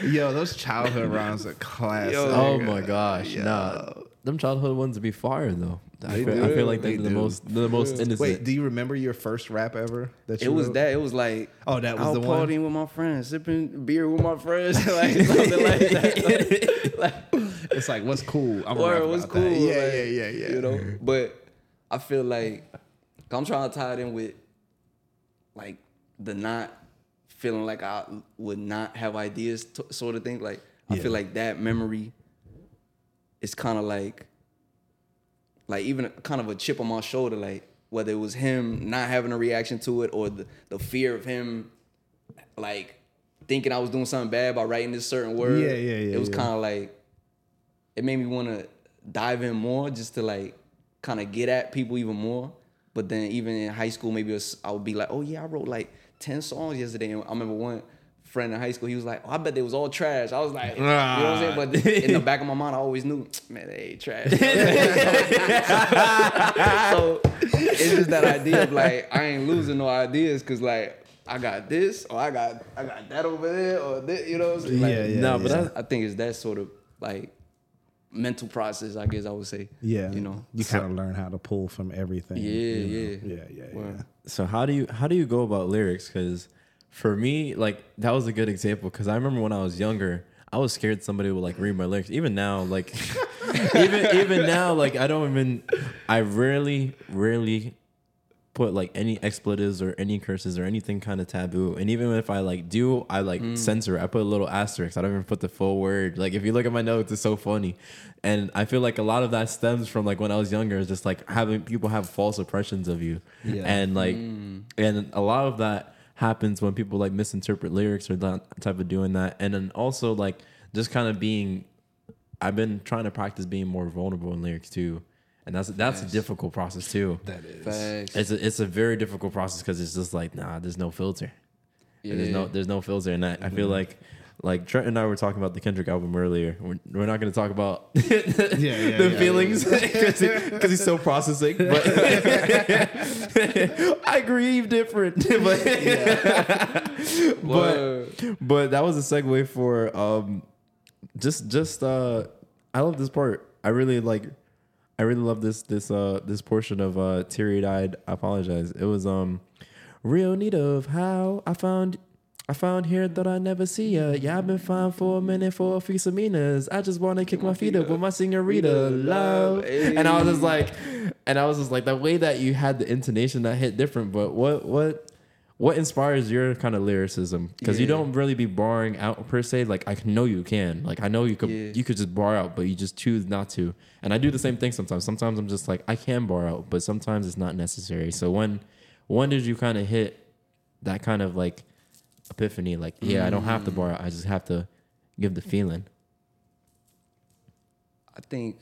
yo, those childhood rhymes are classic. Yo, oh my gosh. Yo. Nah. them childhood ones would be fire though. I feel, I feel like they're they the do. most they're the most innocent. Wait, do you remember your first rap ever? That you it wrote? was that. It was like oh, that was I was the one. Partying with my friends, sipping beer with my friends, like something like that. Like, it's like what's cool. I'm or what's cool. That. Yeah, like, yeah, yeah, yeah. You know, but I feel like I'm trying to tie it in with like the not feeling like I would not have ideas t- sort of thing. Like I yeah. feel like that memory is kind of like. Like, even a, kind of a chip on my shoulder, like, whether it was him not having a reaction to it or the, the fear of him, like, thinking I was doing something bad by writing this certain word. Yeah, yeah, yeah. It was yeah. kind of like, it made me want to dive in more just to, like, kind of get at people even more. But then even in high school, maybe it was, I would be like, oh, yeah, I wrote, like, ten songs yesterday. And I remember one friend in high school, he was like, oh, I bet they was all trash. I was like, nah. You know what I'm saying? But in the back of my mind, I always knew, man, they ain't trash. So it's just that idea of like, I ain't losing no ideas because like, I got this or I got I got that over there or this, you know what I'm saying? Like, yeah, yeah, no, yeah. But I, I think it's that sort of like mental process, I guess I would say. Yeah. You know? You kind of so, learn how to pull from everything. Yeah, you know? yeah. Yeah, yeah, well, yeah. So how do you how do you go about lyrics? Because for me, like, that was a good example because I remember when I was younger, I was scared somebody would, like, read my lyrics. Even now, like, even even now, like, I don't even, I rarely, rarely put, like, any expletives or any curses or anything kind of taboo. And even if I, like, do, I, like, mm. censor it. I put a little asterisk. I don't even put the full word. Like, if you look at my notes, it's so funny. And I feel like a lot of that stems from, like, when I was younger, it's just, like, having people have false impressions of you. Yeah. And, like, mm. and a lot of that happens when people like misinterpret lyrics or that type of doing that. And then also like just kind of being, I've been trying to practice being more vulnerable in lyrics too. And that's, that's Facts. a difficult process too. That is. Facts. It's a, it's a very difficult process because it's just like, nah, there's no filter. Yeah. There's no, there's no filter. And I, mm-hmm. I feel like, like Trent and I were talking about the Kendrick album earlier. We're, we're not going to talk about yeah, yeah, the yeah, feelings because yeah. he, he's still processing. But I grieve different. But, yeah. but, but that was a segue for um, just just uh, I love this part. I really like. I really love this this uh, this portion of uh, teary-eyed. I apologize. It was um, real need of how I found. I found here that I never see ya. Yeah, I've been fine for a minute for a few semanas. I just wanna kick my feet up with my senorita love. And I was just like, and I was just like, the way that you had the intonation that hit different. But what what what inspires your kind of lyricism? Because yeah. you don't really be barring out per se. Like I know you can. Like I know you could yeah. you could just bar out, but you just choose not to. And I do the same thing sometimes. Sometimes I'm just like I can bar out, but sometimes it's not necessary. So when when did you kind of hit that kind of like epiphany, like yeah, I don't have to borrow, I just have to give the feeling? I think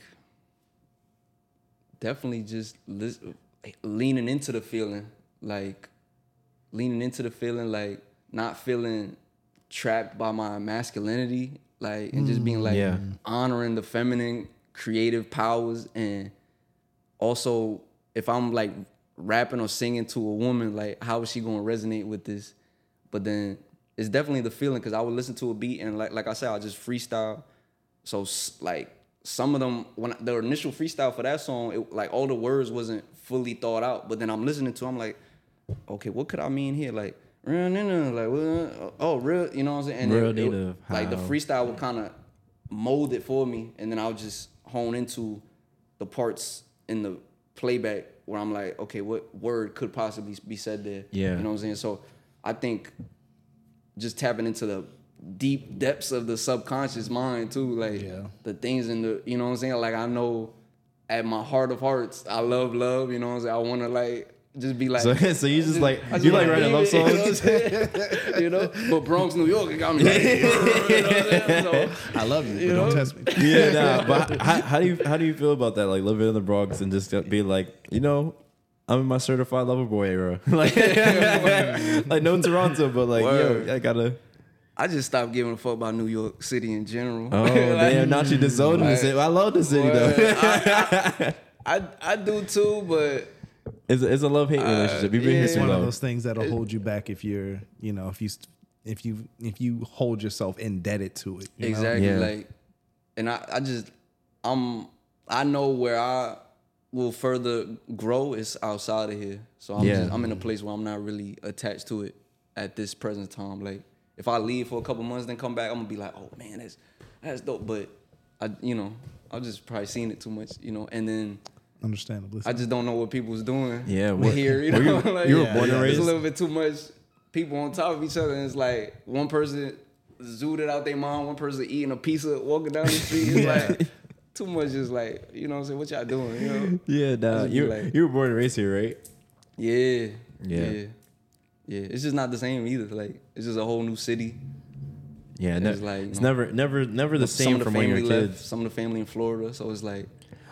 definitely just li- leaning into the feeling, like leaning into the feeling, like not feeling trapped by my masculinity, like and just being like yeah. honoring the feminine creative powers. And also if I'm like rapping or singing to a woman, like how is she going to resonate with this? But then it's definitely the feeling because I would listen to a beat and like like I said, I just freestyle. So like some of them, when I, the initial freestyle for that song, it, like all the words wasn't fully thought out. But then I'm listening to, I'm like, okay, what could I mean here? Like, like oh, real, you know what I'm saying? And real it, it, like the freestyle would kind of mold it for me, and then I would just hone into the parts in the playback where I'm like, okay, what word could possibly be said there? Yeah, you know what I'm saying? So I think just tapping into the deep depths of the subconscious mind too, like yeah. the things in the, you know what I'm saying? Like I know at my heart of hearts, I love love, you know what I'm saying? I want to like, just be like. So, so you just, just like, just you like writing love songs? You know? But Bronx, New York, it got me like, you know what I'm so, I love you, you but know? Don't test me. Yeah, nah, but how, how do you how do you feel about that? Like living in the Bronx and just be like, you know, I'm in my certified lover boy era. Like, like no Toronto, but like, Word. yo, I gotta. I just stopped giving a fuck about New York City in general. Oh, like, damn, not you disowning like, the city. I love the city, Word. though. I, I, I, I do too, but. It's a, it's a love-hate uh, relationship. You've been yeah, it's one love. of those things that'll hold you back if you're, you know, if you if you, if you hold yourself indebted to it. You exactly. Know? Yeah. Like, and I, I just, I'm. I know where I will further grow is outside of here. So I'm yeah. just, I'm in a place where I'm not really attached to it at this present time. Like, if I leave for a couple months then come back, I'm gonna be like, oh man, that's that's dope. But I, you know, I've just probably seen it too much, you know. And then understandably, I just don't know what people's doing. Yeah, what, here, you know, you, like, you were yeah, born and raised. It's a little bit too much people on top of each other, and it's like one person zooted out their mom, one person eating a pizza, walking down the street. It's yeah. like too much. Is like, you know what I'm saying? What y'all doing? You know? Yeah, nah. You like, you were born and raised here, right? Yeah, yeah, yeah, yeah. It's just not the same either. Like, it's just a whole new city. Yeah, and it's, ne- like, it's know, never, never, never the same from when you're kids. Some of the family in Florida, so it's like,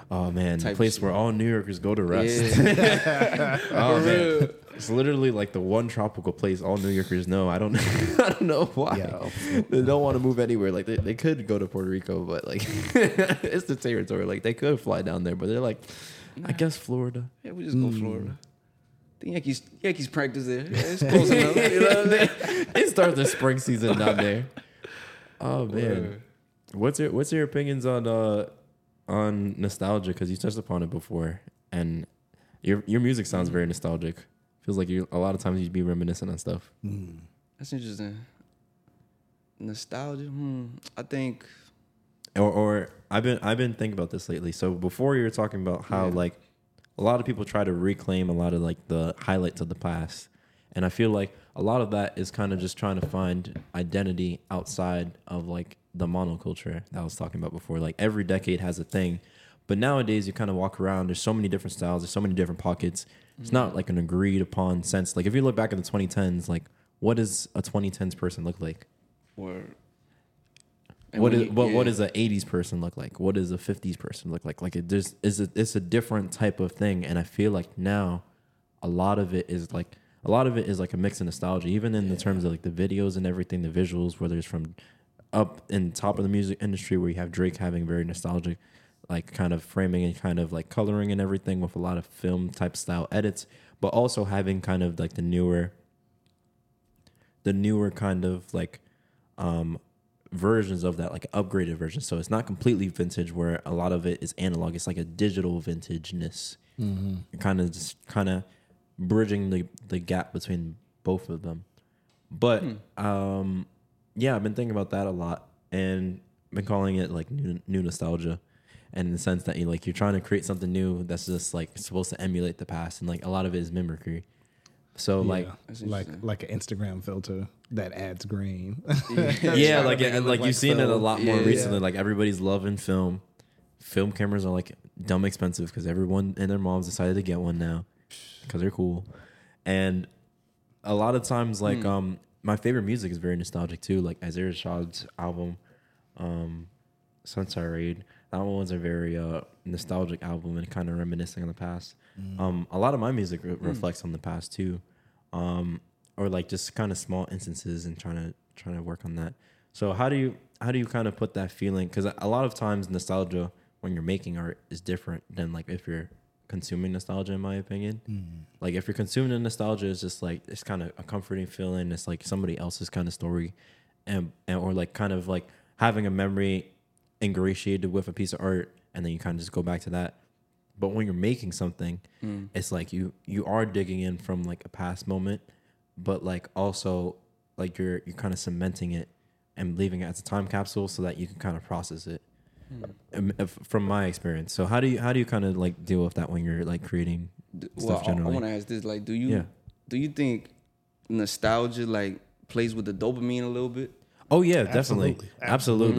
oh man, the place where all New Yorkers go to rest. Yeah. Oh man, it's literally like the one tropical place all New Yorkers know. I don't, I don't know why yeah. they don't want to move anywhere. Like they, they could go to Puerto Rico, but like it's the territory. Like they could fly down there, but they're like, nah, I guess Florida. Yeah, we just mm. go Florida. The Yankees, Yankees practice there. Yeah, it's close enough. You know what I mean? They start the spring season down there. Oh man, what's your what's your opinions on uh? on nostalgia, because you touched upon it before, and your your music sounds very nostalgic. Feels like you a lot of times you'd be reminiscent on stuff. Mm. That's interesting. Nostalgia. Hmm. I think. Or, or I've been I've been thinking about this lately. So before you were talking about how yeah. like a lot of people try to reclaim a lot of like the highlights of the past, and I feel like a lot of that is kind of just trying to find identity outside of like the monoculture that I was talking about before. Like every decade has a thing, but nowadays you kind of walk around, there's so many different styles, there's so many different pockets. Mm-hmm. It's not like an agreed upon sense. Like if you look back in the twenty tens, like what does a twenty tens person look like? Or what is, you, what, yeah. what does an eighties person look like? What does a fifties person look like? Like it just is a, it's a different type of thing. And I feel like now a lot of it is like, a lot of it is like a mix of nostalgia, even in yeah. the terms of like the videos and everything, the visuals, whether it's from up in top of the music industry where you have Drake having very nostalgic like kind of framing and kind of like coloring and everything with a lot of film type style edits, but also having kind of like the newer the newer kind of like um versions of that, like upgraded version. So it's not completely vintage where a lot of it is analog. It's like a digital vintageness. Mm-hmm. Kind of just kind of bridging the the gap between both of them. But hmm. um yeah, I've been thinking about that a lot and been calling it like new, new nostalgia, and in the sense that you like you're trying to create something new that's just like supposed to emulate the past, and like a lot of it is mimicry. So yeah, like like like an Instagram filter that adds green. Yeah, yeah, like it, like you've like seen film. It a lot more yeah, recently. Yeah. Like everybody's loving film. Film cameras are like dumb expensive because everyone and their moms decided to get one now because they're cool, and a lot of times like mm. um. my favorite music is very nostalgic too, like Isaiah Rashad's album, um, Sunside. That one's a very uh, nostalgic album and kind of reminiscing on the past. Mm. Um, a lot of my music re- reflects mm. on the past too, um, or like just kind of small instances and trying to trying to work on that. So how do you how do you kind of put that feeling? Because a lot of times nostalgia when you're making art is different than like if you're consuming nostalgia, in my opinion. Mm. Like if you're consuming nostalgia, it's just like it's kind of a comforting feeling. It's like somebody else's kind of story, and, and or like kind of like having a memory ingratiated with a piece of art, and then you kind of just go back to that. But when you're making something, mm. it's like you you are digging in from like a past moment, but like also like you're you're kind of cementing it and leaving it as a time capsule so that you can kind of process it. Mm. From my experience. So how do you how do you kind of like deal with that when you're like creating well, stuff generally? I, I want to ask this: like, do you yeah. do you think nostalgia like plays with the dopamine a little bit? Oh yeah, absolutely. definitely, absolutely.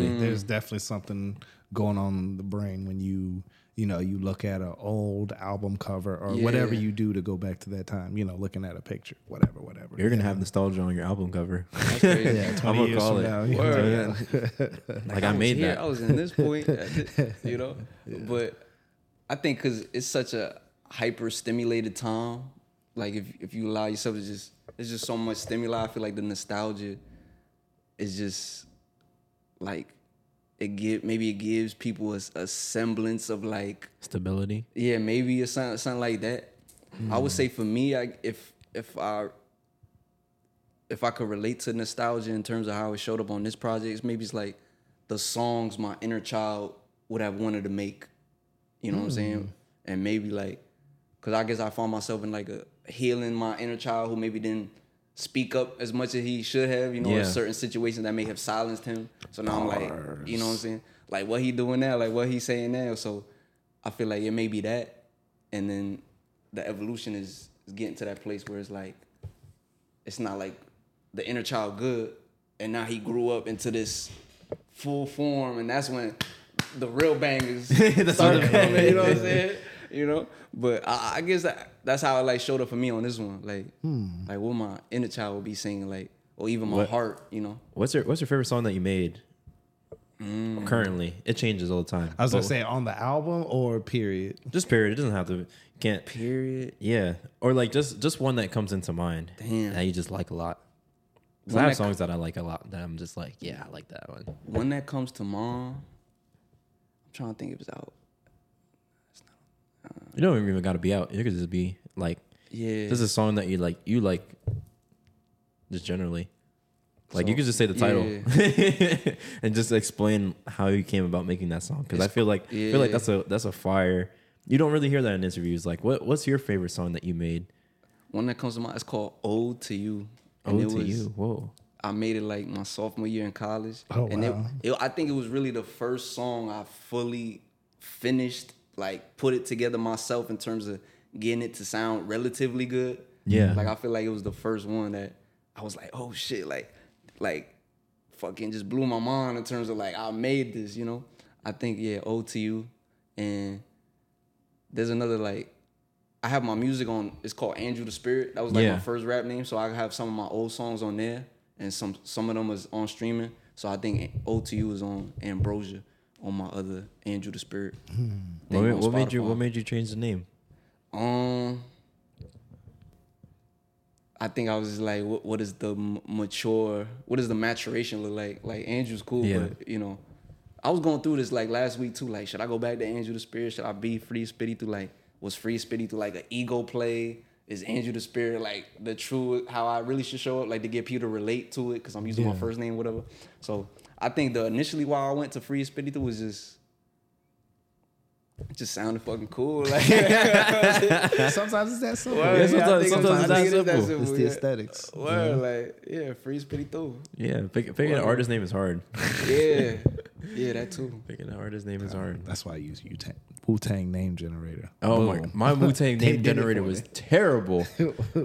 absolutely. Mm. There's definitely something going on in the brain when you you know you look at an old album cover or yeah. whatever you do to go back to that time. You know, looking at a picture, whatever, whatever. You're gonna yeah. have nostalgia on your album cover. That's crazy. Yeah, I'm gonna call it. Now, yeah. Like I, I made here, that. I was in this point, you know. Yeah. But I think because it's such a hyper-stimulated time, like if if you allow yourself to just, there's just so much stimuli. I feel like the nostalgia is just like it give maybe it gives people a, a semblance of like stability. Yeah, maybe or something, something like that. Mm. I would say for me, I, if if I. if I could relate to nostalgia in terms of how it showed up on this project, maybe it's like the songs my inner child would have wanted to make You know mm. what I'm saying? And maybe like, because I guess I found myself in like a healing my inner child who maybe didn't speak up as much as he should have, you know, yeah. in certain situations that may have silenced him. So now Bars. I'm like, you know what I'm saying? Like what he doing now, like what he saying now. So I feel like it may be that. And then the evolution is, is getting to that place where it's like, it's not like the inner child good. And now he grew up into this full form. And that's when the real bangers start coming, you know what I'm saying? You know, but I, I guess that, that's how it like showed up for me on this one. Like, hmm. like what my inner child would be singing, like, or even my what, heart. You know, what's your what's your favorite song that you made? Mm. Currently, it changes all the time. I was but, gonna say on the album or period, just period. It doesn't have to. You can't period. Yeah, or like just just one that comes into mind. Damn, that you just like a lot. Cause I have that songs com- that I like a lot that I'm just like, yeah, I like that one. One that comes to mind. I'm trying to think it was out. You don't even gotta be out. It could just be like, yeah. This is a song that you like. You like, just generally, like so, you could just say the title yeah. and just explain how you came about making that song. Because I feel like, yeah. I feel like that's a that's a fire. You don't really hear that in interviews. Like, what what's your favorite song that you made? One that comes to mind. It's called "Ode to You." And Ode to was, You. Whoa. I made it like my sophomore year in college. Oh and wow. It, it, I think it was really the first song I fully finished. Like put it together myself in terms of getting it to sound relatively good. Yeah. Like I feel like it was the first one that I was like, oh shit, like, like, fucking just blew my mind in terms of like I made this, you know. I think yeah, Ode to You, and there's another like, I have my music on. It's called Andrew the Spirit. That was like yeah. my first rap name. So I have some of my old songs on there, and some some of them was on streaming. So I think Ode to You is on Ambrosia. On my other Andrew the Spirit. Hmm. What, made, what made you What made you change the name? Um, I think I was just like, what, what is the mature? What does the maturation look like? Like Andrew's cool, yeah. but you know, I was going through this like last week too. Like, should I go back to Andrew the Spirit? Should I be Free Spitty through like was Free Spitty through like an ego play? Is Andrew the Spirit like the true how I really should show up? Like to get people to relate to it because I'm using yeah. my first name, whatever. So. I think the initially why I went to Free Spirit two was just, it just sounded fucking cool. Like, sometimes it's that simple. Well, yeah, sometimes yeah, sometimes it's, it's that simple. simple. It's the aesthetics. Uh, well, yeah. like yeah, Free Spirit two. Yeah, picking pick well, an artist's name is hard. Yeah, yeah, that too. Picking an artist's name is hard. That's why I use Wu Tang name generator. Oh Boom. my, my Wu Tang name generator was terrible.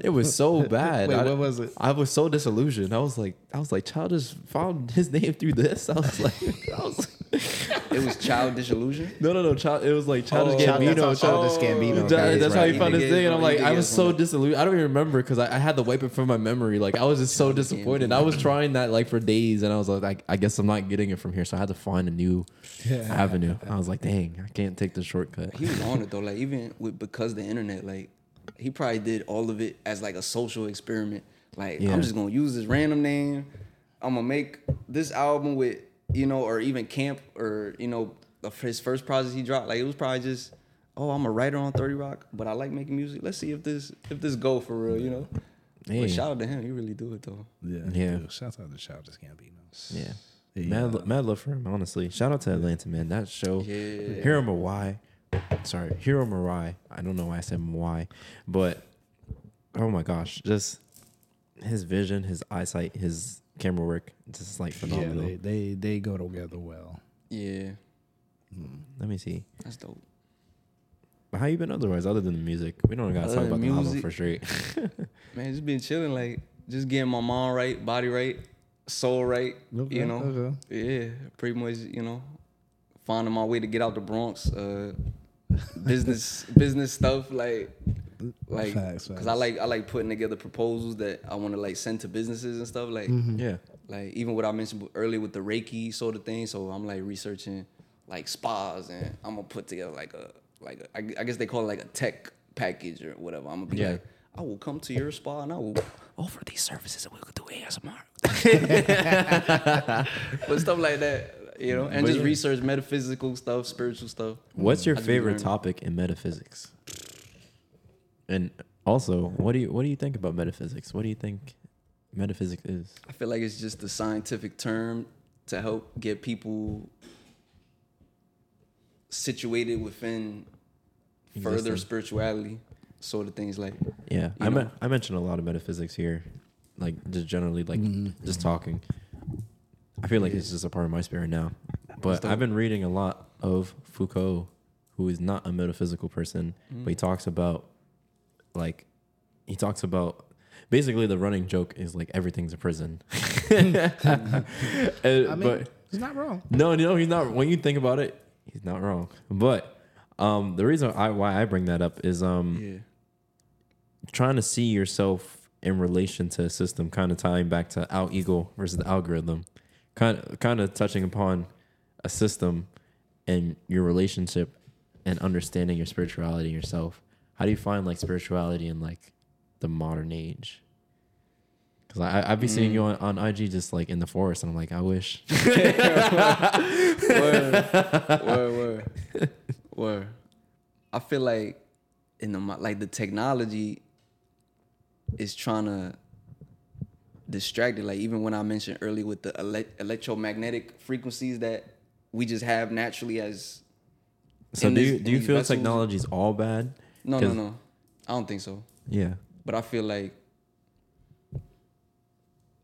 It was so bad. Wait, I, what was it? I was so disillusioned. I was like, I was like, Child just found his name through this. I was like, I was. It was Child Dillusion? No, no, no. Child, it was like Childish oh, Gambino. That's Childish Gambino. That, that's right. how he, he found his thing. And I'm like, I was so disillusioned. I don't even remember because I, I had to wipe it from my memory. Like, I was just so disappointed. I was trying that like for days and I was like, I, I guess I'm not getting it from here. So I had to find a new yeah. avenue. I was like, dang, I can't take the shortcut. He was on it though. Like, even with because the internet, like, he probably did all of it as like a social experiment. Like, yeah. I'm just going to use this random name. I'm going to make this album with. You know, or even Camp, or you know, his first project he dropped. Like it was probably just, oh, I'm a writer on thirty Rock, but I like making music. Let's see if this if this go for real. You know, hey. But shout out to him. He really do it though. Yeah, yeah. Dude, shout out to Child Just Can't Be Known. Yeah, yeah. Mad, lo- mad love for him. Honestly, shout out to Atlanta, man. That show. Yeah. Heru Marai. Sorry, Heru Marai. I don't know why I said Marai, but oh my gosh, just his vision, his eyesight, his. Camera work, just like phenomenal. Yeah, they, they they go together well. Yeah. Mm. Let me see. That's dope. But how you been otherwise, other than the music? We don't gotta other talk about music, the album for straight. Man, just been chilling, like just getting my mind right, body right, soul right. Okay, you know, okay. yeah, pretty much. You know, finding my way to get out the Bronx. Uh, business business stuff like. Like, facts, facts. Cause I like I like putting together proposals that I want to like send to businesses and stuff. Like, mm-hmm. yeah, like even what I mentioned earlier with the Reiki sort of thing. So I'm like researching like spas, and I'm gonna put together like a like a, I, I guess they call it like a tech package or whatever. I'm gonna be yeah. like, I will come to your spa and I will offer these services and we could do A S M R, but stuff like that, you know. And but just yeah. research metaphysical stuff, spiritual stuff. What's your I favorite topic in metaphysics? And also, what do you what do you think about metaphysics? What do you think metaphysics is? I feel like it's just a scientific term to help get people situated within further existence. Spirituality, sort of things like yeah. I me- I mentioned a lot of metaphysics here, like just generally, like mm-hmm. just talking. I feel like yeah. it's just a part of my spirit now, but I've been reading a lot of Foucault, who is not a metaphysical person, mm. but he talks about like he talks about. Basically, the running joke is like everything's a prison. and, I mean, but he's not wrong. No, no, he's not. When you think about it, he's not wrong. But um, the reason I, why I bring that up is um, yeah. trying to see yourself in relation to a system, kind of tying back to Al Eagle versus the algorithm, kind of, kind of touching upon a system and your relationship and understanding your spirituality yourself. How do you find like spirituality and like the modern age? Because I I be seeing mm. you on, on I G just like in the forest, and I'm like, I wish. Word, word, word, word. I feel like in the like the technology is trying to distract it. Like even when I mentioned earlier with the ele- electromagnetic frequencies that we just have naturally as. So do you, this, do you feel vessels? Technology's all bad? No, no, no. I don't think so. Yeah. But I feel like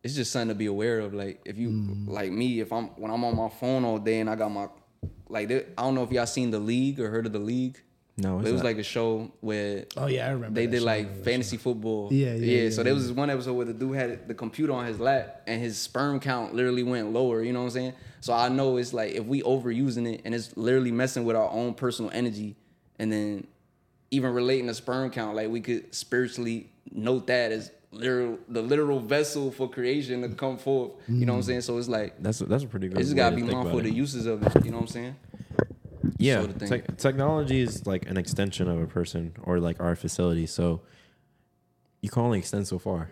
it's just something to be aware of. Like if you mm. like me, if I'm when I'm on my phone all day and I got my like I don't know if y'all seen The League or heard of The League. No, but it was not. Like a show where oh yeah, I remember they did show, like fantasy show. Football. Yeah, yeah. Yeah. yeah so yeah. There was this one episode where the dude had the computer on his lap and his sperm count literally went lower. You know what I'm saying? So I know it's like if we overusing it and it's literally messing with our own personal energy, and then. Even relating to sperm count, like we could spiritually note that as literal, the literal vessel for creation to come forth. You know what I'm saying? So it's like that's a, that's a pretty good. It's got to be mindful of the uses of it. You know what I'm saying? Yeah, sort of te- technology is like an extension of a person or like our facility. So you can only extend so far.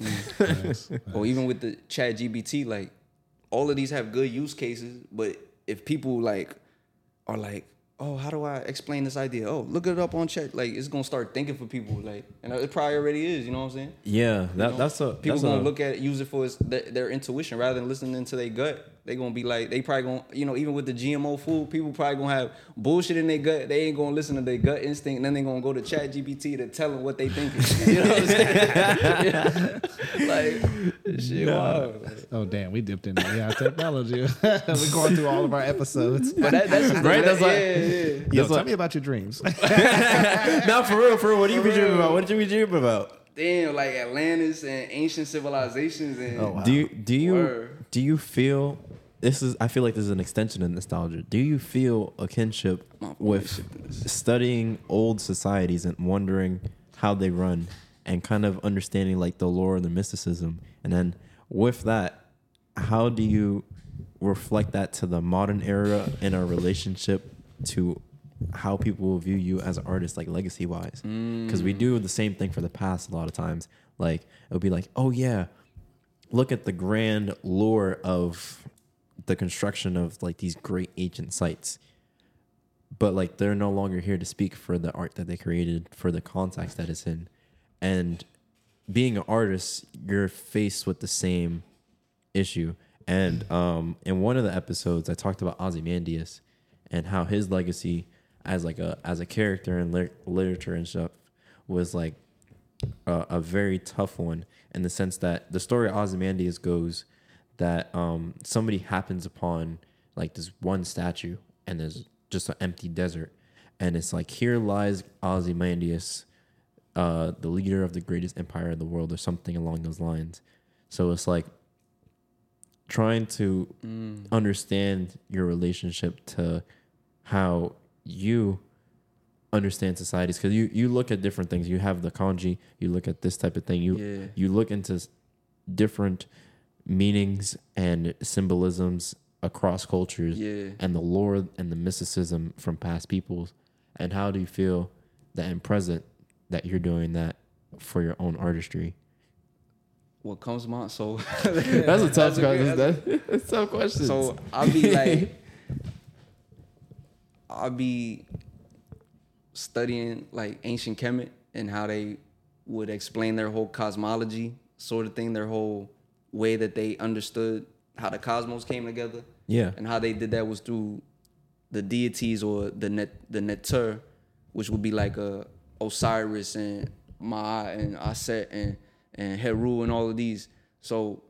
Mm. nice, nice. Or even with the Chat G P T, like all of these have good use cases, but if people like are like. Oh, how do I explain this idea? Oh, look it up on chat. Like, it's going to start thinking for people. Like, and it probably already is, you know what I'm saying? Yeah, that, you know, that's a... People going to look at it, use it for its, their, their intuition rather than listening to their gut. They going to be like, they probably going to, you know, even with the G M O food, people probably going to have bullshit in their gut. They ain't going to listen to their gut instinct, and then they going to go to Chat G P T to tell them what they thinking. You know what I'm saying? Like, shit, no. wow. Oh, damn, we dipped into yeah, technology. We're going through all of our episodes. But that, that's just... Right? That's like... Yeah. Yeah. Yo, tell like, me about your dreams. No, for real, for real. What do you for be dreaming real. about? What did you be dreaming about? Damn, like Atlantis and ancient civilizations. And oh, wow. Do you do you Word. do you feel this is? I feel like this is an extension of nostalgia. Do you feel a kinship with studying old societies and wondering how they run and kind of understanding like the lore and the mysticism? And then with that, how do you reflect that to the modern era in our relationship to how people will view you as an artist, like legacy wise, because mm. we do the same thing for the past a lot of times. Like it'll be like, oh yeah, look at the grand lore of the construction of like these great ancient sites, but like they're no longer here to speak for the art that they created, for the context that it's in. And being an artist, you're faced with the same issue. And um, in one of the episodes, I talked about Ozymandias. And how his legacy as like a as a character in lit- literature and stuff was like a, a very tough one, in the sense that the story of Ozymandias goes that um, somebody happens upon like this one statue, and there's just an empty desert, and it's like, here lies Ozymandias, uh, the leader of the greatest empire in the world, or something along those lines. So it's like trying to mm. understand your relationship to how you understand societies, because you, you look at different things. You have the kanji, you look at this type of thing, you yeah. you look into different meanings and symbolisms across cultures, yeah. and the lore and the mysticism from past peoples. And how do you feel that in present that you're doing that for your own artistry? What comes to mind? So that's a tough question. That's, that's a tough question. So I'll be like, I'll be studying like ancient Kemet and how they would explain their whole cosmology sort of thing, their whole way that they understood how the cosmos came together. Yeah. And how they did that was through the deities or the net, the Neter, which would be like a Osiris and Maat and Aset and and Heru and all of these. So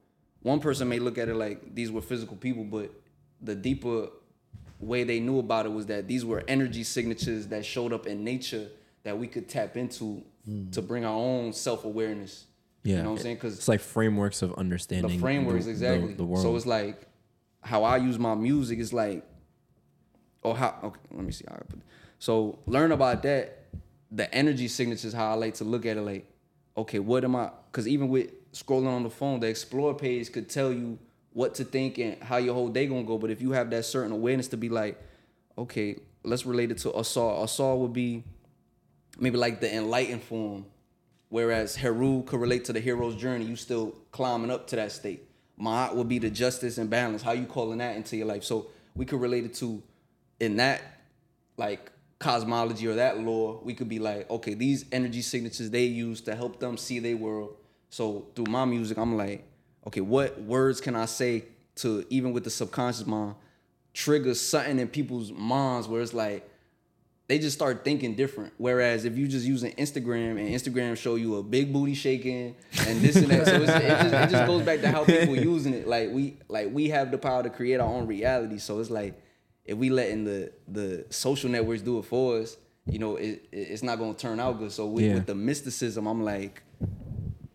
one person may look at it like these were physical people, but the deeper way they knew about it was that these were energy signatures that showed up in nature that we could tap into mm. to bring our own self-awareness. Yeah. You know what I'm saying? Because it's like frameworks of understanding. The frameworks, the, exactly. The, the world. So it's like how I use my music is like, oh, how, okay, let me see. So learn about that. The energy signatures, how I like to look at it, like, okay, what am I, because even with scrolling on the phone, the explore page could tell you what to think and how your whole day gonna go. But if you have that certain awareness to be like, okay, let's relate it to Asar. Asar would be maybe like the enlightened form, whereas Heru could relate to the hero's journey. You still climbing up to that state. Ma'at would be the justice and balance. How you calling that into your life? So we could relate it to, in that like cosmology or that lore, we could be like, okay, these energy signatures they use to help them see their world. So through my music, I'm like, okay, what words can I say to, even with the subconscious mind, trigger something in people's minds where it's like, they just start thinking different. Whereas if you just using Instagram and Instagram show you a big booty shaking and this and that. So it's, it, just, it just goes back to how people using it. Like we like we have the power to create our own reality. So it's like, if we letting the, the social networks do it for us, you know, it, it's not going to turn out good. So with, yeah. with the mysticism, I'm like,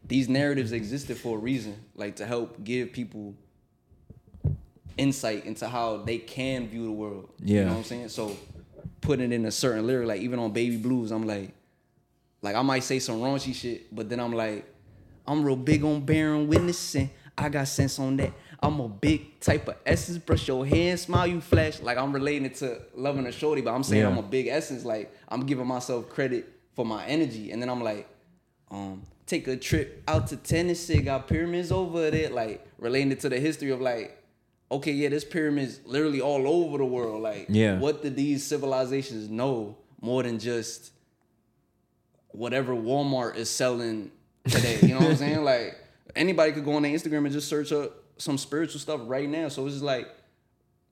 these narratives existed for a reason, like to help give people insight into how they can view the world. Yeah. You know what I'm saying? So putting it in a certain lyric, like even on Baby Blues, I'm like, like I might say some raunchy shit, but then I'm like, I'm real big on bearing witness and I got sense on that. I'm a big type of essence, brush your hair and smile, you flash. Like I'm relating it to loving a shorty, but I'm saying yeah. I'm a big essence. Like I'm giving myself credit for my energy. And then I'm like, um, take a trip out to Tennessee, got pyramids over there, like relating it to the history of like, okay, yeah, there's pyramids literally all over the world. Like, yeah. what did these civilizations know more than just whatever Walmart is selling today? You know what I'm saying? Like anybody could go on their Instagram and just search up some spiritual stuff right now. So it's just like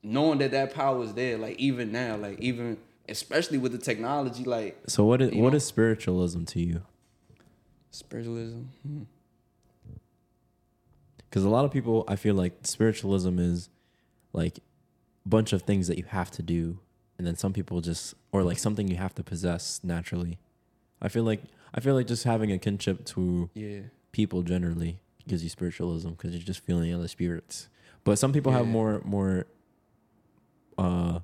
knowing that that power is there, like even now, like even especially with the technology, like. So what is, what know? is spiritualism to you? Spiritualism. Hmm. Because a lot of people, I feel like spiritualism is like a bunch of things that you have to do. And then some people just, or like something you have to possess naturally. I feel like, I feel like just having a kinship to yeah. people generally gives you spiritualism because you're just feeling other spirits. But some people yeah. have more, more, uh,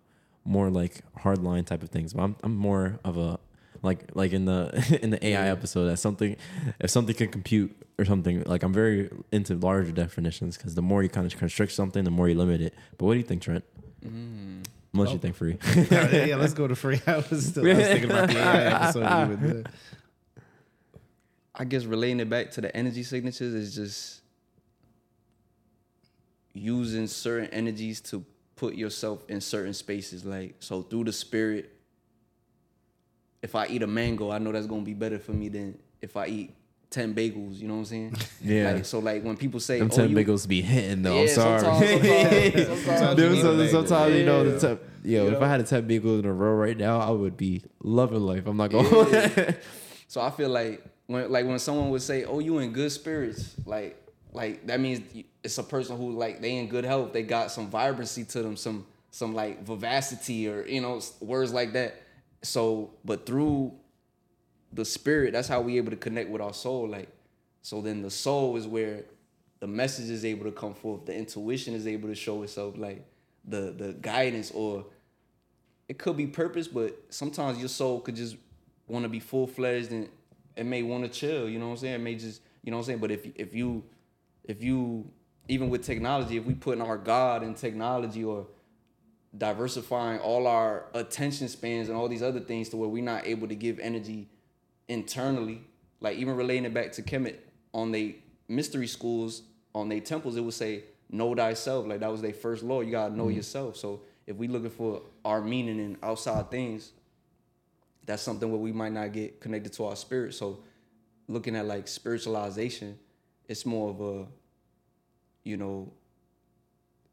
more like hard line type of things. But I'm, I'm more of a, Like like in the in the A I yeah. episode, that something if something can compute or something, like I'm very into larger definitions because the more you kind of constrict something, the more you limit it. But what do you think, Trent? Mm. Unless oh. you think free. yeah, yeah, let's go to free. I was, still, I was thinking about the A I episode. Even I guess relating it back to the energy signatures is just using certain energies to put yourself in certain spaces. Like so through the spirit. If I eat a mango, I know that's going to be better for me than if I eat ten bagels, you know what I'm saying? Yeah. Like, so, like, when people say... Them ten oh, you... bagels be hitting, though. Yeah, I'm sorry. Sometimes, sometimes, sometimes, sometimes, sometimes yeah. you know, the ten, yo, you if know? I had a ten bagels in a row right now, I would be loving life. I'm not going to... Yeah. So, I feel like when, like when someone would say, oh, you in good spirits, like, like that means it's a person who, like, they in good health. They got some vibrancy to them, some, some like, vivacity or, you know, words like that. So, but through the spirit, that's how we able to connect with our soul. Like, so then the soul is where the message is able to come forth. The intuition is able to show itself, like the the guidance, or it could be purpose, but sometimes your soul could just want to be full-fledged and it may want to chill, you know what I'm saying? It may just, you know what I'm saying? But if if you, if you, even with technology, if we putting our God in technology or diversifying all our attention spans and all these other things to where we're not able to give energy internally. Like even relating it back to Kemet, on their mystery schools, on their temples, it would say, know thyself. Like that was their first law. You got to know mm-hmm. yourself. So if we looking for our meaning in outside things, that's something where we might not get connected to our spirit. So looking at like spiritualization, it's more of a, you know,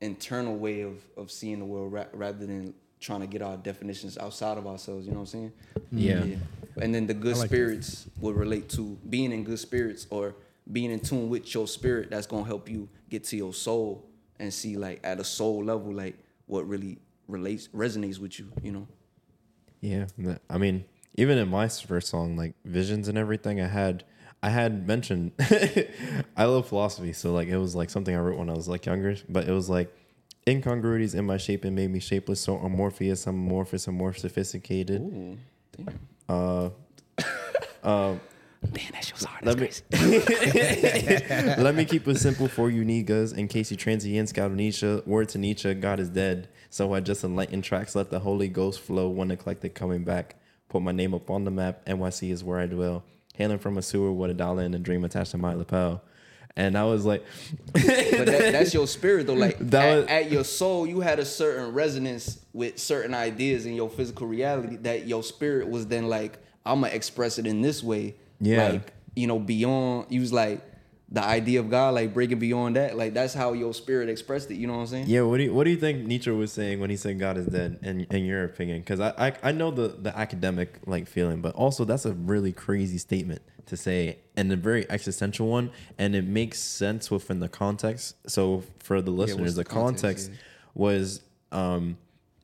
internal way of, of seeing the world ra- rather than trying to get our definitions outside of ourselves, you know what I'm saying? Yeah. yeah. And then the good like spirits that. Will relate to being in good spirits or being in tune with your spirit. That's going to help you get to your soul and see, like, at a soul level, like, what really relates, resonates with you, you know? Yeah. I mean, even in my first song, like, Visions and everything, I had... I had mentioned, I love philosophy, so, like, it was, like, something I wrote when I was, like, younger, but it was, like, incongruities in my shape and made me shapeless, so I'm Morpheus, I'm amorphous, I'm more sophisticated. Ooh, damn. Uh, uh, damn, that shit was hard, let me, let me keep it simple for you niggas, in case you transients got amnesia, word to Nietzsche, God is dead, so I just enlighten tracks, let the Holy Ghost flow, one eclectic coming back, put my name up on the map, N Y C is where I dwell. Hailing from a sewer with a dollar and a dream attached to my lapel. And I was like... but that, that's your spirit, though. Like, that was, at, at your soul, you had a certain resonance with certain ideas in your physical reality that your spirit was then like, I'm going to express it in this way. Yeah. Like, you know, beyond... You was like, the idea of God, like, breaking beyond that. Like, that's how your spirit expressed it. You know what I'm saying? Yeah. What do you, what do you think Nietzsche was saying when he said God is dead, in, in your opinion? Because I, I I know the, the academic, like, feeling, but also that's a really crazy statement to say, and a very existential one, and it makes sense within the context. So for the listeners, yeah, the context, context yeah. was, um,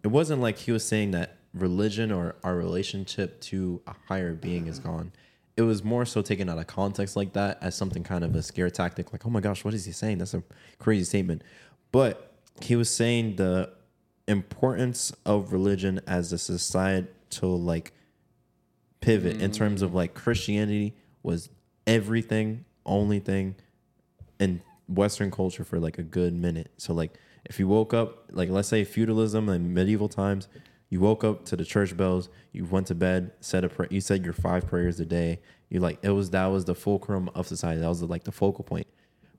it wasn't like he was saying that religion or our relationship to a higher being mm-hmm. is gone. It was more so taken out of context like that as something kind of a scare tactic. Like, oh my gosh, what is he saying? That's a crazy statement. But he was saying the importance of religion as a societal, like, pivot mm. in terms of, like, Christianity was everything, only thing in Western culture for, like, a good minute. So, like, if you woke up, like, let's say feudalism and medieval times, you woke up to the church bells. You went to bed. Said a prayer. You said your five prayers a day. You like it was that was the fulcrum of society. That was the, like the focal point.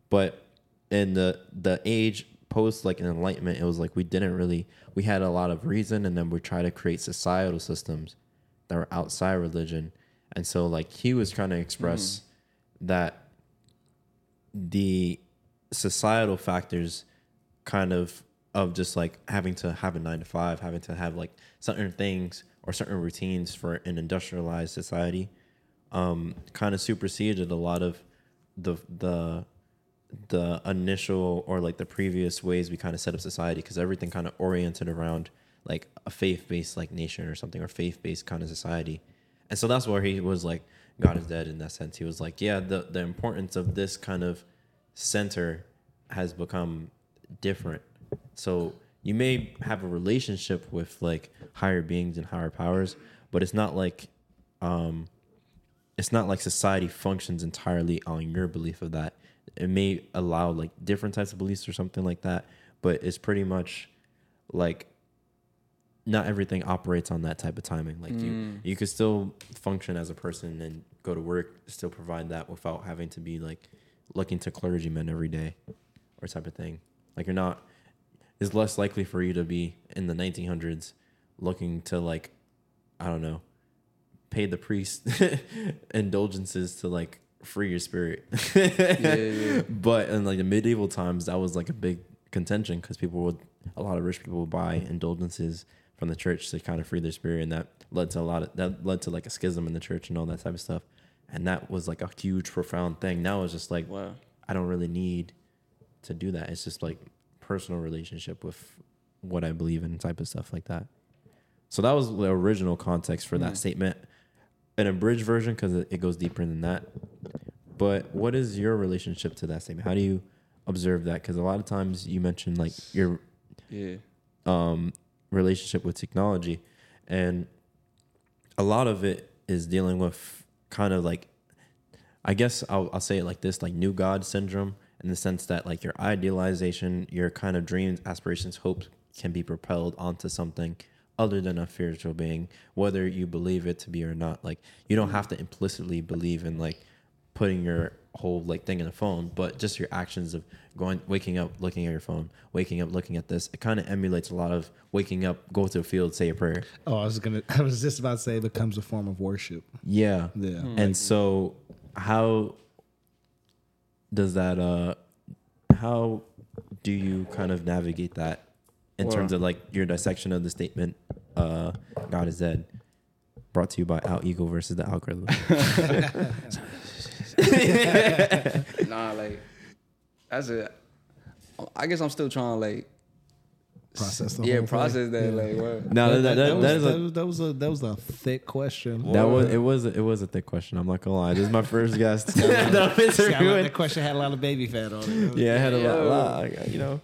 But in the the age post like an enlightenment, it was like we didn't really we had a lot of reason, and then we try to create societal systems that were outside religion. And so like he was trying to express mm. that the societal factors kind of. Of just like having to have a nine to five, having to have like certain things or certain routines for an industrialized society, um, kind of superseded a lot of the the the initial or like the previous ways we kind of set up society because everything kind of oriented around like a faith-based like nation or something or faith-based kind of society, and so that's where he was like God is dead in that sense. He was like, yeah, the the importance of this kind of center has become different. So you may have a relationship with like higher beings and higher powers, but it's not like, um, it's not like society functions entirely on your belief of that. It may allow like different types of beliefs or something like that, but it's pretty much like not everything operates on that type of timing. Like mm. you, you could still function as a person and go to work, still provide that without having to be like looking to clergymen every day or type of thing. Like you're not. It's less likely for you to be in the nineteen hundreds looking to, like, I don't know, pay the priest indulgences to, like, free your spirit. yeah, yeah. But in, like, the medieval times, that was, like, a big contention because people would, a lot of rich people would buy indulgences from the church to kind of free their spirit. And that led to a lot of, that led to, like, a schism in the church and all that type of stuff. And that was, like, a huge, profound thing. Now it's just, like, wow. I don't really need to do that. It's just, like... personal relationship with what I believe in type of stuff like that. So that was the original context for that mm. statement. An abridged version because it goes deeper than that. But what is your relationship to that statement? How do you observe that? Because a lot of times you mention like your yeah. um, relationship with technology, and a lot of it is dealing with kind of like, I guess I'll, I'll say it like this, like new God syndrome. In the sense that like your idealization, your kind of dreams, aspirations, hopes can be propelled onto something other than a spiritual being, whether you believe it to be or not. Like you don't have to implicitly believe in like putting your whole like thing in a phone, but just your actions of going, waking up, looking at your phone, waking up, looking at this. It kind of emulates a lot of waking up, go to a field, say a prayer. Oh, I was going to, I was just about to say it becomes a form of worship. Yeah. Yeah. Mm-hmm. And so how... Does that, uh, how do you kind of navigate that in wow. terms of like your dissection of the statement, uh, God is dead. Brought to you by Al Eagle versus the algorithm. Nah, like that's it. I guess I'm still trying to like process the yeah, whole process thing. that yeah. like word. No, that, that, that, that, that, was, that, was, a, that was a that was a thick question. That was it was it was a thick question. I'm not gonna lie. This is my first guest. that I'm interviewing. That question had a lot of baby fat on it. Yeah, it had a lot, a lot. You know.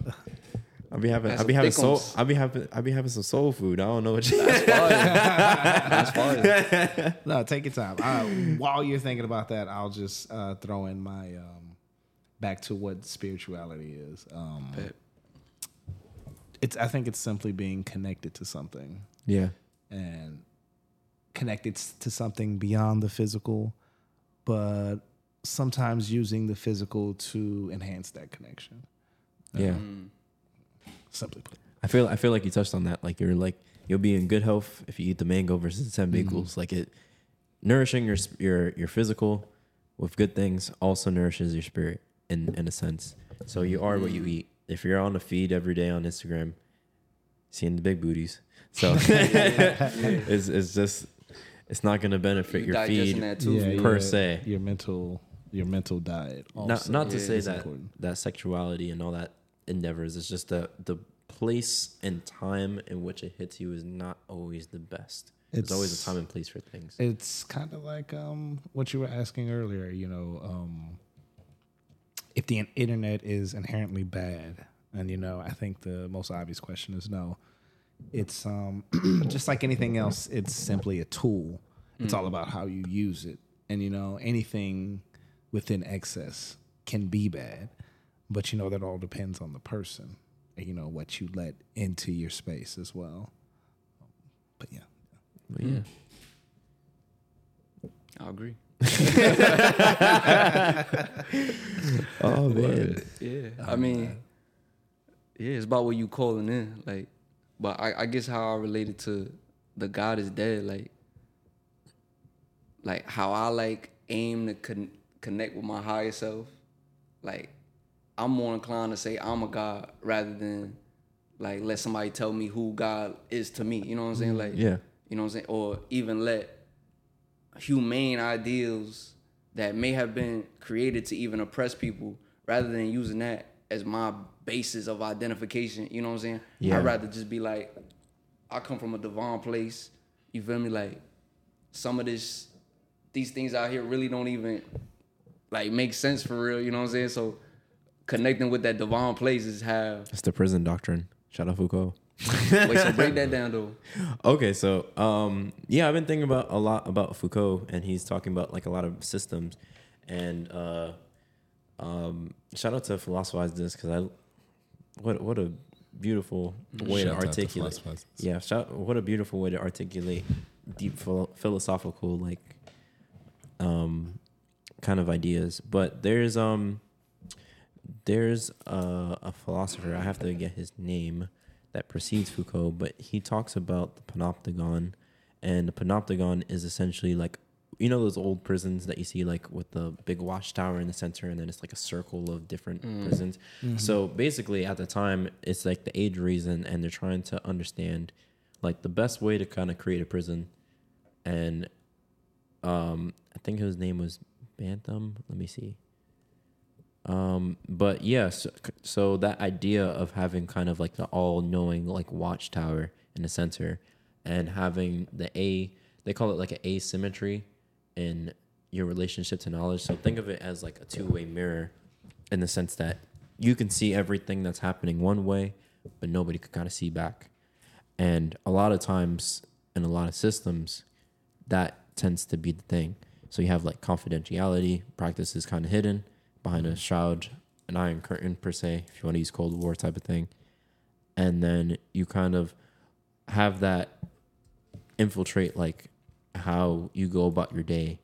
I'll be having, I'll be having soul, I'll be having, I'll be having some soul food. I don't know what you. That's fine. That's fine. No, take your time. I, while you're thinking about that, I'll just uh, throw in my um, back to what spirituality is. Um, it's, I think it's simply being connected to something. Yeah. And connected to something beyond the physical, but sometimes using the physical to enhance that connection. Yeah. Um, Simply put. I feel I feel like you touched on that. Like you're like you'll be in good health if you eat the mango versus the ten bagels. Mm-hmm. Like it nourishing your your your physical with good things also nourishes your spirit in, in a sense. So you are what you eat. If you're on the feed every day on Instagram, seeing the big booties. So it's it's just it's not gonna benefit You're your feed that too. Yeah, per your, se. Your mental your mental diet also. Not not to yeah, say that important. that sexuality and all that endeavors, it's just the the place and time in which it hits you is not always the best. It's, There's always a time and place for things. It's kind of like um what you were asking earlier, you know, um if the internet is inherently bad, and you know, I think the most obvious question is no. It's um just like anything else, it's simply a tool. It's mm. all about how you use it. And you know, anything within excess can be bad. But, you know, that all depends on the person, and, you know, what you let into your space as well. But, yeah. But yeah. I agree. oh, man. Yeah. I mean, yeah, it's about what you calling in. Like, but I, I guess how I related to the God is dead, like, like how I, like, aim to con- connect with my higher self, like, I'm more inclined to say I'm a God rather than like let somebody tell me who God is to me. You know what I'm saying? Like, yeah. You know what I'm saying? Or even let humane ideals that may have been created to even oppress people, rather than using that as my basis of identification. You know what I'm saying? Yeah. I'd rather just be like, I come from a divine place. You feel me? Like some of this, these things out here really don't even like make sense for real. You know what I'm saying? So, connecting with that divine place is how... It's the prison doctrine. Shout out Foucault. Wait, so break that down, though. Okay, so, um, yeah, I've been thinking about a lot about Foucault, and he's talking about, like, a lot of systems. And uh, um, shout out to Philosophize This, because I... What what a beautiful way shout to articulate... To yeah, shout, what a beautiful way to articulate deep philo- philosophical, like, um, kind of ideas. But there's... um. There's a, a philosopher, I have to get his name, that precedes Foucault, but he talks about the panopticon, and the panopticon is essentially like, you know those old prisons that you see like with the big watchtower in the center, and then it's like a circle of different mm. prisons. Mm-hmm. So basically at the time, it's like the age reason, and they're trying to understand like the best way to kind of create a prison. And um, I think his name was Bantam, let me see. Um, but yeah, so, so that idea of having kind of like the all-knowing like watchtower in the center, and having the a they call it like an asymmetry in your relationship to knowledge. So think of it as like a two-way mirror, in the sense that you can see everything that's happening one way, but nobody could kind of see back. And a lot of times in a lot of systems, that tends to be the thing. So you have like confidentiality practices kind of hidden behind a shroud, an iron curtain per se, if you want to use Cold War type of thing. And then you kind of have that infiltrate like how you go about your day.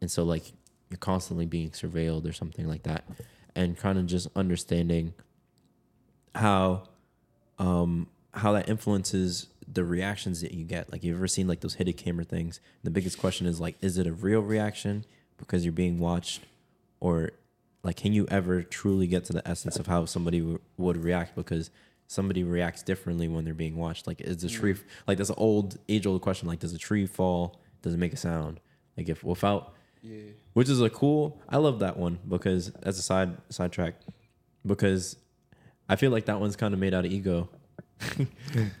And so like you're constantly being surveilled or something like that. And kind of just understanding how um, how that influences the reactions that you get. Like you've ever seen like those hidden camera things. And the biggest question is like, is it a real reaction because you're being watched, or like, can you ever truly get to the essence of how somebody w- would react because somebody reacts differently when they're being watched. Like, is the tree f- like that's an old age-old question. Like, does a tree fall? Does it make a sound? Like, if without, yeah. Which is a cool. I love that one because as a side sidetrack, because I feel like that one's kind of made out of ego.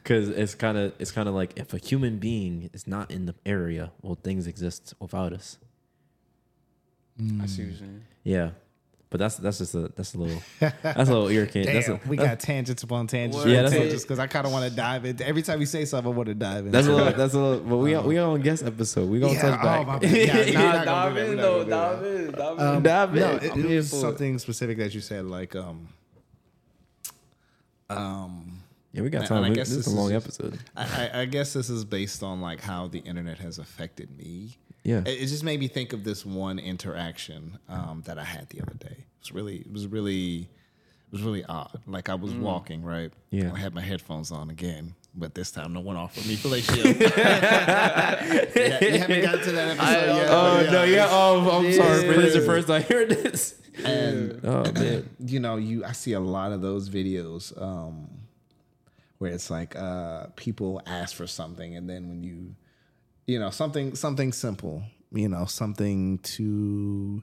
Because it's kind of it's kind of like if a human being is not in the area, well, things exist without us. Mm. I see what you're saying. Yeah, but that's that's just a that's a little that's a little ear candy. Damn, that's a, we that's, got tangents upon tangents. Yeah, that's tangents because I kind of want to dive in. Every time you say something, I want to dive in. That's a little. That's a little. But we um, we on guest episode. We gonna yeah, touch back. Oh my yeah, nah, dive in though. Dive in. Dive in. Um, dive in. No, it, it was something specific that you said, like um um. Yeah, we got time. I, I guess this, this is a long episode. I, I, I guess this is based on like how the internet has affected me. Yeah, it, it just made me think of this one interaction um, that I had the other day. It was really, it was really, it was really odd. Like I was mm. walking, right? Yeah, I had my headphones on again, but this time no one offered me fellatio. yeah, you haven't gotten to that episode I, yet. Oh yeah. no, yeah. Oh, I'm yeah. sorry, but this is the first I heard this. And oh man, you know, you I see a lot of those videos. Um, Where it's like uh, people ask for something, and then when you, you know, something something simple, you know, something to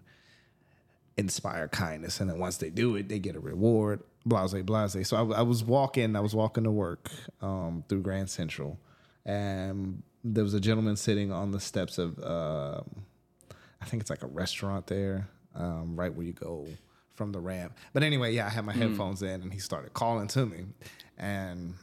inspire kindness, and then once they do it, they get a reward. Blase, blase. So I, I was walking, I was walking to work um, through Grand Central, and there was a gentleman sitting on the steps of, uh, I think it's like a restaurant there, um, right where you go from the ramp. But anyway, yeah, I had my mm. headphones in, and he started calling to me. And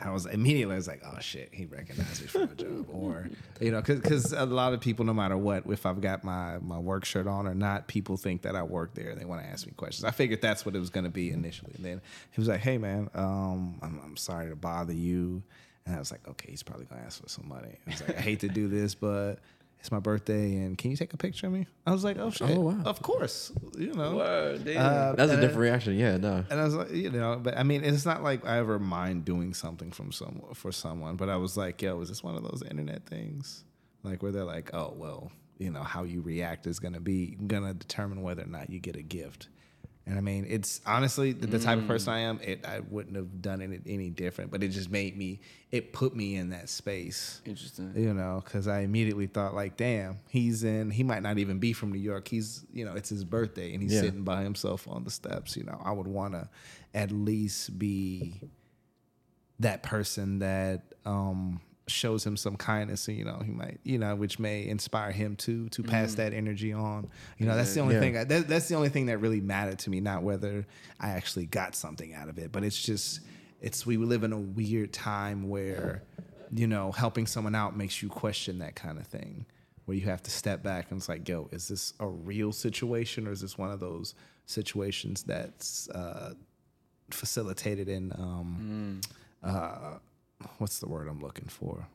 I was immediately I was like, oh, shit, he recognized me from a job. Or, you know, because a lot of people, no matter what, if I've got my, my work shirt on or not, people think that I work there. They want to ask me questions. I figured that's what it was going to be initially. And then he was like, hey, man, um, I'm, I'm sorry to bother you. And I was like, okay, he's probably going to ask for some money. I was like, I hate to do this, but it's my birthday, and can you take a picture of me? I was like, oh, shit. Oh, wow. Of course. You know. Word, uh, that's a different I, reaction. Yeah, no. And I was like, you know, but I mean, it's not like I ever mind doing something from someone, for someone, but I was like, yo, is this one of those internet things? Like where they're like, oh, well, you know, how you react is going to be, going to determine whether or not you get a gift. And I mean, it's honestly the, the type mm. of person I am. It I wouldn't have done it any different, but it just made me, it put me in that space. Interesting. You know, because I immediately thought like, damn, he's in, he might not even be from New York. He's, you know, it's his birthday and he's yeah. sitting by himself on the steps. You know, I would want to at least be that person that um, shows him some kindness. And, you know, he might, you know, which may inspire him to, to pass mm. that energy on. You know, that's the only yeah. thing, I, that, that's the only thing that really mattered to me, not whether I actually got something out of it, but it's just, it's, we live in a weird time where, you know, helping someone out makes you question that kind of thing where you have to step back and it's like, yo, is this a real situation? Or is this one of those situations that's, uh, facilitated in, um, mm. uh, what's the word I'm looking for?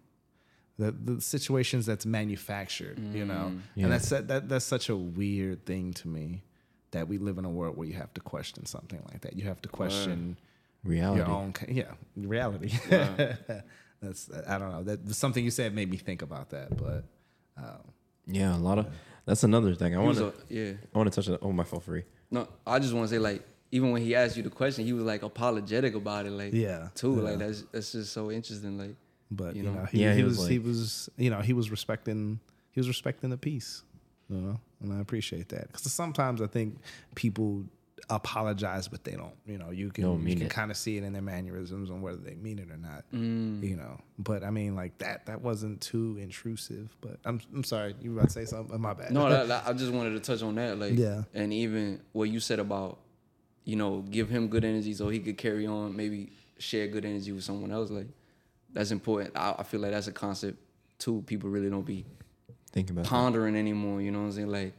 The the situations that's manufactured, mm. you know? Yeah. And that's that that's such a weird thing to me that we live in a world where you have to question something like that. You have to question uh, reality. Your own, yeah, reality. Wow. that's, I don't know. That something you said made me think about that, but. Um, yeah, a lot of, that's another thing. I want to yeah. I want to touch on, oh, my fault free. No, I just want to say like, even when he asked you the question, he was like apologetic about it, like yeah, too, yeah. like that's that's just so interesting, like. But you know, you know he, yeah, he, he was, was like, he was you know he was respecting he was respecting the peace, you know, and I appreciate that because sometimes I think people apologize but they don't, you know, you can you can kind of see it in their mannerisms on whether they mean it or not, mm. you know. But I mean, like that that wasn't too intrusive. But I'm I'm sorry, you were about to say something. My bad. No, that, I just wanted to touch on that, like yeah, and even what you said about, you know, give him good energy so he could carry on, maybe share good energy with someone else. Like, that's important. I, I feel like that's a concept, too. People really don't be thinking about pondering that anymore, you know what I'm saying? Like,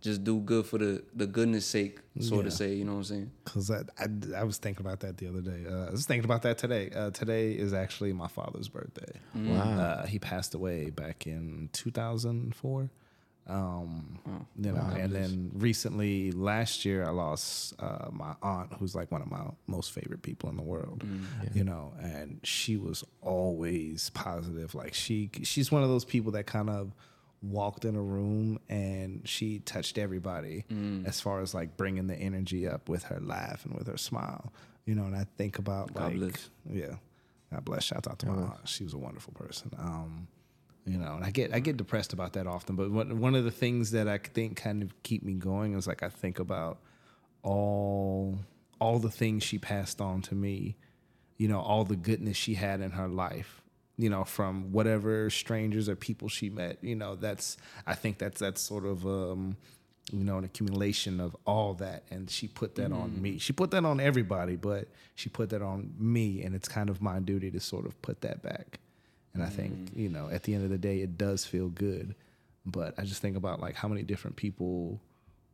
just do good for the, the goodness sake, so yeah. to say, you know what I'm saying? Because I, I, I was thinking about that the other day. Uh, I was thinking about that today. Uh, today is actually my father's birthday. Mm. Wow. Uh, he passed away back in two thousand four. Um, oh, you know, wow. And then recently last year I lost uh, my aunt, who's like one of my most favorite people in the world, mm, yeah. you know, and she was always positive. Like she, she's one of those people that kind of walked in a room and she touched everybody mm. as far as like bringing the energy up with her laugh and with her smile. You know, and I think about God like, bless. yeah, God bless. Shout out to my aunt. She was a wonderful person. Um, you know, and I get I get depressed about that often. But what, one of the things that I think kind of keep me going is like I think about all all the things she passed on to me. You know, all the goodness she had in her life. You know, from whatever strangers or people she met. You know, that's I think that's that's sort of. Um, You know, an accumulation of all that. And she put that mm. on me. She put that on everybody, but she put that on me. And it's kind of my duty to sort of put that back. And mm. I think, you know, at the end of the day, it does feel good. But I just think about, like, how many different people,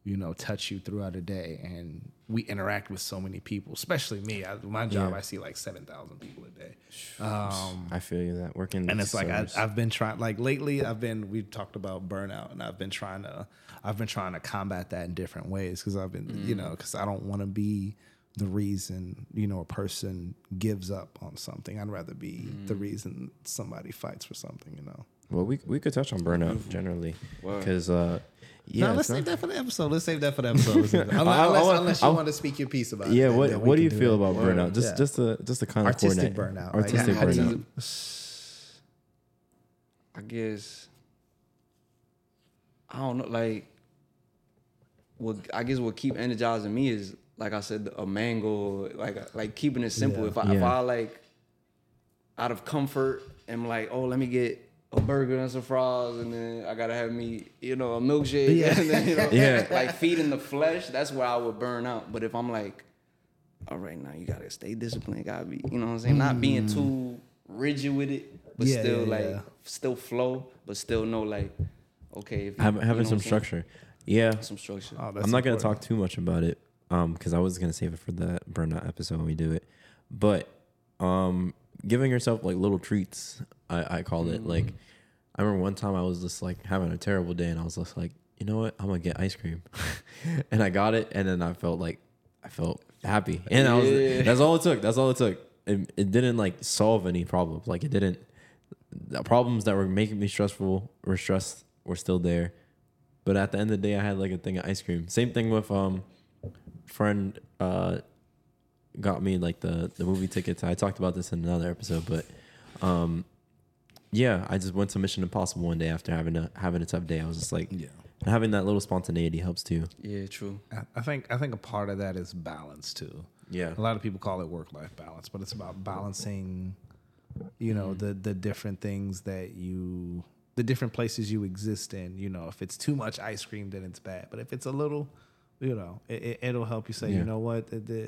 you know, touch you throughout a day. And we interact with so many people, especially me. I, my job, yeah. I see, like, seven thousand people a day. Um, I feel you that. Working. And it's like I, I've been trying, like, lately I've been, we've talked about burnout, and I've been trying to, I've been trying to combat that in different ways because I've been, mm. you know, because I don't want to be the reason, you know, a person gives up on something. I'd rather be mm. the reason somebody fights for something, you know. Well, we we could touch on burnout generally because uh, yeah. No, let's save that for the episode. Let's save that for the episode. unless, unless, unless you I'll, want to speak your piece about yeah, it. Yeah. What What do you do feel it. about burnout? Just yeah. just the just the kind of artistic burnout. Artistic like, burnout. Just, I guess I don't know. Like, what I guess what keep energizing me is like I said, a mango. Like like keeping it simple. Yeah. If I yeah. if I like out of comfort am like oh let me get. a burger and some fries, and then I gotta have me, you know, a milkshake. Yeah. And then, you know, yeah. like feeding the flesh. That's where I would burn out. But if I'm like, all right, now you gotta stay disciplined. Gotta be, you know, what I'm saying, mm. not being too rigid with it, but yeah, still yeah, like, yeah. still flow, but still know like, okay, if you, having, you know having some structure. Yeah, some structure. Oh, I'm not important. gonna talk too much about it, um, because I was gonna save it for the burnout episode when we do it, but um. giving yourself like little treats, I, I called it. Mm. Like, I remember one time I was just like having a terrible day, and I was just like, you know what, I'm gonna get ice cream, and I got it, and then I felt like I felt happy, and I was. Yeah. That's all it took. That's all it took. It, it didn't like solve any problems. Like it didn't. The problems that were making me stressful were stressed were still there, but at the end of the day, I had like a thing of ice cream. Same thing with um, friend uh. got me like the, the movie tickets. I talked about this in another episode, but um, yeah, I just went to Mission Impossible one day after having a having a tough day. I was just like, yeah, and having that little spontaneity helps too. Yeah, true. I think I think a part of that is balance too. Yeah, a lot of people call it work life balance, but it's about balancing, you know, mm-hmm. the the different things that you, the different places you exist in. You know, if it's too much ice cream, then it's bad. But if it's a little, you know, it, it, it'll help you say, yeah. you know what. The, the,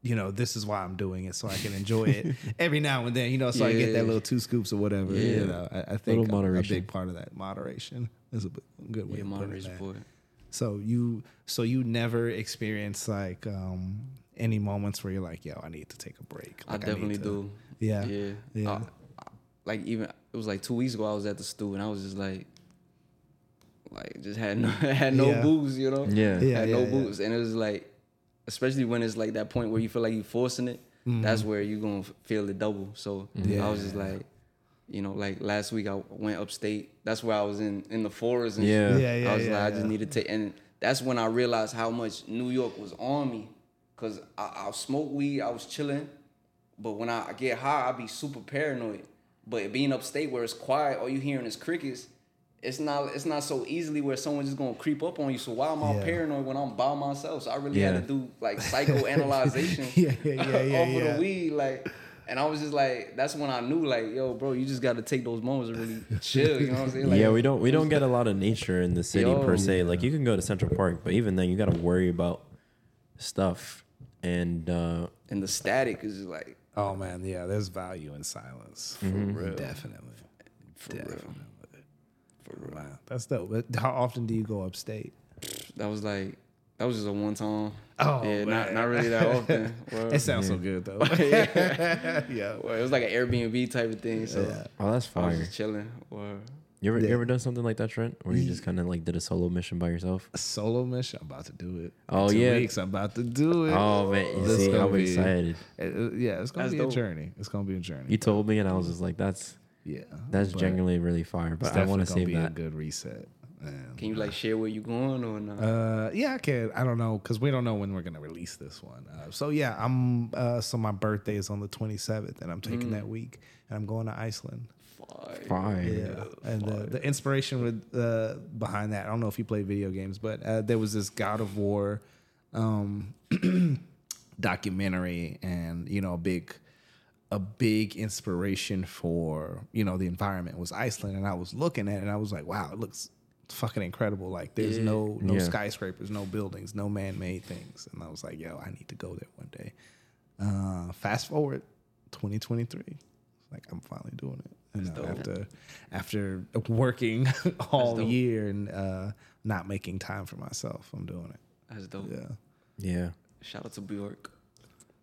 you know, this is why I'm doing it, so I can enjoy it every now and then, you know, so yeah. I get that little two scoops or whatever. Yeah. You know, I, I think a, a big part of that moderation is a good way yeah, to moderation put it. So you, so you never experience like um, any moments where you're like, yo, I need to take a break. Like, I definitely I to, do. Yeah. Yeah. yeah. I, I, like even, it was like two weeks ago I was at the stew and I was just like, like just had no, had no yeah. booze, you know? Yeah. yeah had yeah, no yeah. booze. And it was like, especially when it's like that point where you feel like you're forcing it, mm. that's where you're going to feel the double. So yeah. I was just like, you know, like last week I went upstate. That's where I was in, in the forest. And yeah. yeah, yeah, I was yeah, like, yeah. I just need to take, and that's when I realized how much New York was on me. Cause I, I smoked weed, I was chilling. But when I get high, I be super paranoid. But being upstate where it's quiet, all you hearing is crickets. It's not it's not so easily where someone's just gonna creep up on you. So why am I yeah. paranoid when I'm by myself? So I really yeah. had to do like psychoanalyzation yeah, yeah, yeah, yeah, off yeah. of the weed. Like, and I was just like, that's when I knew, like, yo, bro, you just gotta take those moments to really chill. You know what I'm saying? Like, yeah, we don't we don't get a lot of nature in the city yo, per se. Yeah. Like you can go to Central Park, but even then you gotta worry about stuff and uh, and the static is just like, oh man, yeah, there's value in silence. For mm-hmm. real. Definitely. For Definitely. real. Wow, that's dope. But how often do you go upstate? That was like, that was just a one time. Oh, yeah, not, not really that often. Well, it sounds yeah. so good though. yeah, yeah. Well, it was like an Airbnb type of thing. So, yeah. oh, that's fire. I was just chilling. Well, you ever yeah. you ever done something like that, Trent? Where you just kind of like did a solo mission by yourself? A solo mission? I'm about to do it. Oh Two yeah, weeks. I'm about to do it. Oh man, you see, I'm be, excited. It, yeah, it's gonna that's be dope. a journey. It's gonna be a journey. You bro. told me, and I was just like, that's. Yeah, that's genuinely really fire. But I want to save that. It's definitely gonna be a good reset. Man. Can you like share where you going or not? Uh, yeah, I can. I don't know because we don't know when we're gonna release this one. Uh, so yeah, I'm. Uh, so my birthday is on the twenty-seventh, and I'm taking mm. that week, and I'm going to Iceland. Fine. Fine. Yeah. yeah. And uh, the inspiration with uh, behind that, I don't know if you play video games, but uh, there was this God of War um, documentary, and you know, a big. a big inspiration for, you know, the environment was Iceland. And I was looking at it and I was like, wow, it looks fucking incredible. Like there's yeah. no no yeah. skyscrapers, no buildings, no man-made things. And I was like, yo, I need to go there one day. Uh, fast forward, twenty twenty-three. Like I'm finally doing it. And uh, after, after working all year and uh, not making time for myself, I'm doing it. That's dope. Yeah. Yeah. Shout out to Bjork.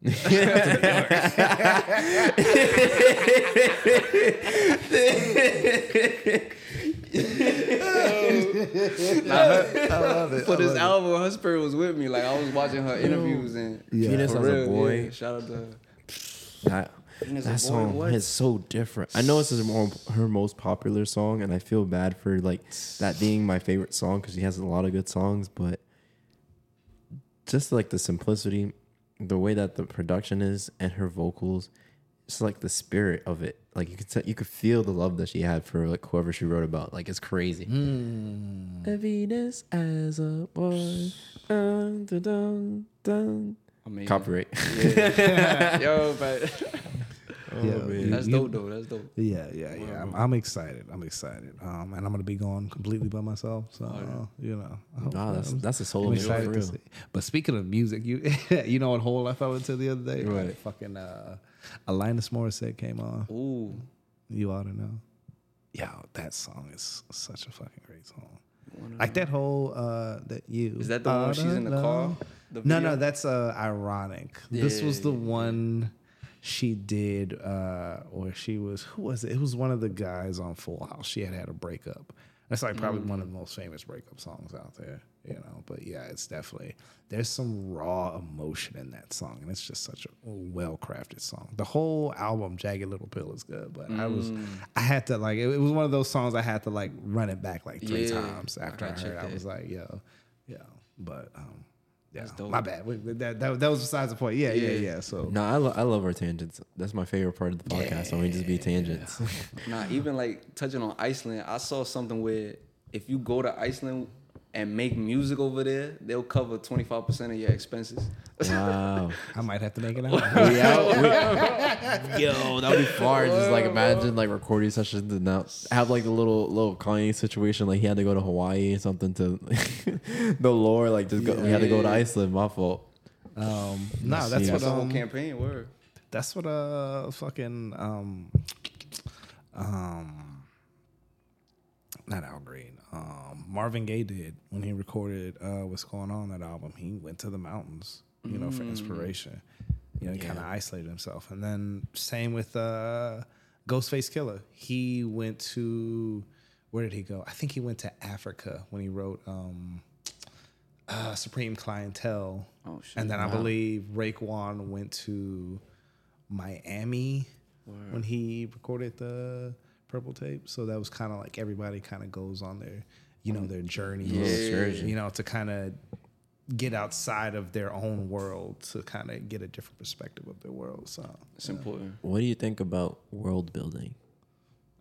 For this album, her spirit was with me. Like I was watching her interviews and yeah. Venus as a Boy. Yeah. Shout out to her. That song is so different. I know this is more, her most popular song, and I feel bad for like that being my favorite song because she has a lot of good songs, but just like the simplicity. The way that the production is and her vocals, it's like the spirit of it. Like you could t- you could feel the love that she had for like whoever she wrote about. Like it's crazy. Mm. A Venus as a boy. Dun, dun, dun, dun. Amazing. Copyright. Yeah. Yo, but oh, yeah, man. That's dope though. That's dope. Yeah, yeah, yeah. I'm, I'm excited. I'm excited. Um, and I'm gonna be going completely by myself. So oh, yeah. uh, you know, nah, that's I'm, that's a solo. I'm excited to see. But speaking of music, you you know what hole I fell into the other day? Right. Like, fucking uh, Alanis Morissette came on. Ooh, you ought to know. Yo, that song is such a fucking great song. Like that whole uh, that you is that the one she's in the know. car? The no, no, that's uh, ironic. Yeah, this was the one. She did, uh, or she was, who was it? It was one of the guys on Full House. She had had a breakup. That's like probably mm. one of the most famous breakup songs out there, you know? But yeah, it's definitely, there's some raw emotion in that song. And it's just such a well-crafted song. The whole album, Jagged Little Pill, is good. But mm. I was, I had to like, it, it was one of those songs I had to like run it back like three yeah. times after I, I heard it. I was like, yo, yo, but, um. Yeah, my bad. Wait, that, that that was besides the point. Yeah, yeah, yeah. yeah so no, I lo- I love our tangents. That's my favorite part of the podcast. Yeah. When we just be tangents. Nah, even like touching on Iceland, I saw something where if you go to Iceland and make music over there, they'll cover twenty five percent of your expenses. Wow, I might have to make it out. we out we, yo, that would be far. Just like imagine like recording sessions and now have like the little little Kanye situation. Like he had to go to Hawaii or something to the lore. Like just go, yeah, we had to go to Iceland. My fault. Um, no, nah, that's yeah. what the um, whole campaign word. That's what uh fucking um um not Al Green. Um, Marvin Gaye did when he recorded uh, What's Going On, that album. He went to the mountains, you know, mm. for inspiration. You know, he yeah. kind of isolated himself. And then same with uh, Ghostface Killah. He went to, where did he go? I think he went to Africa when he wrote um, uh, Supreme Clientele. Oh, shit. And then wow. I believe Raekwon went to Miami Word. when he recorded the Purple Tape. So that was kind of like everybody kind of goes on their, you know, their journey, yeah. you know, to kind of get outside of their own world to kind of get a different perspective of their world. So it's important. Know. What do you think about world building?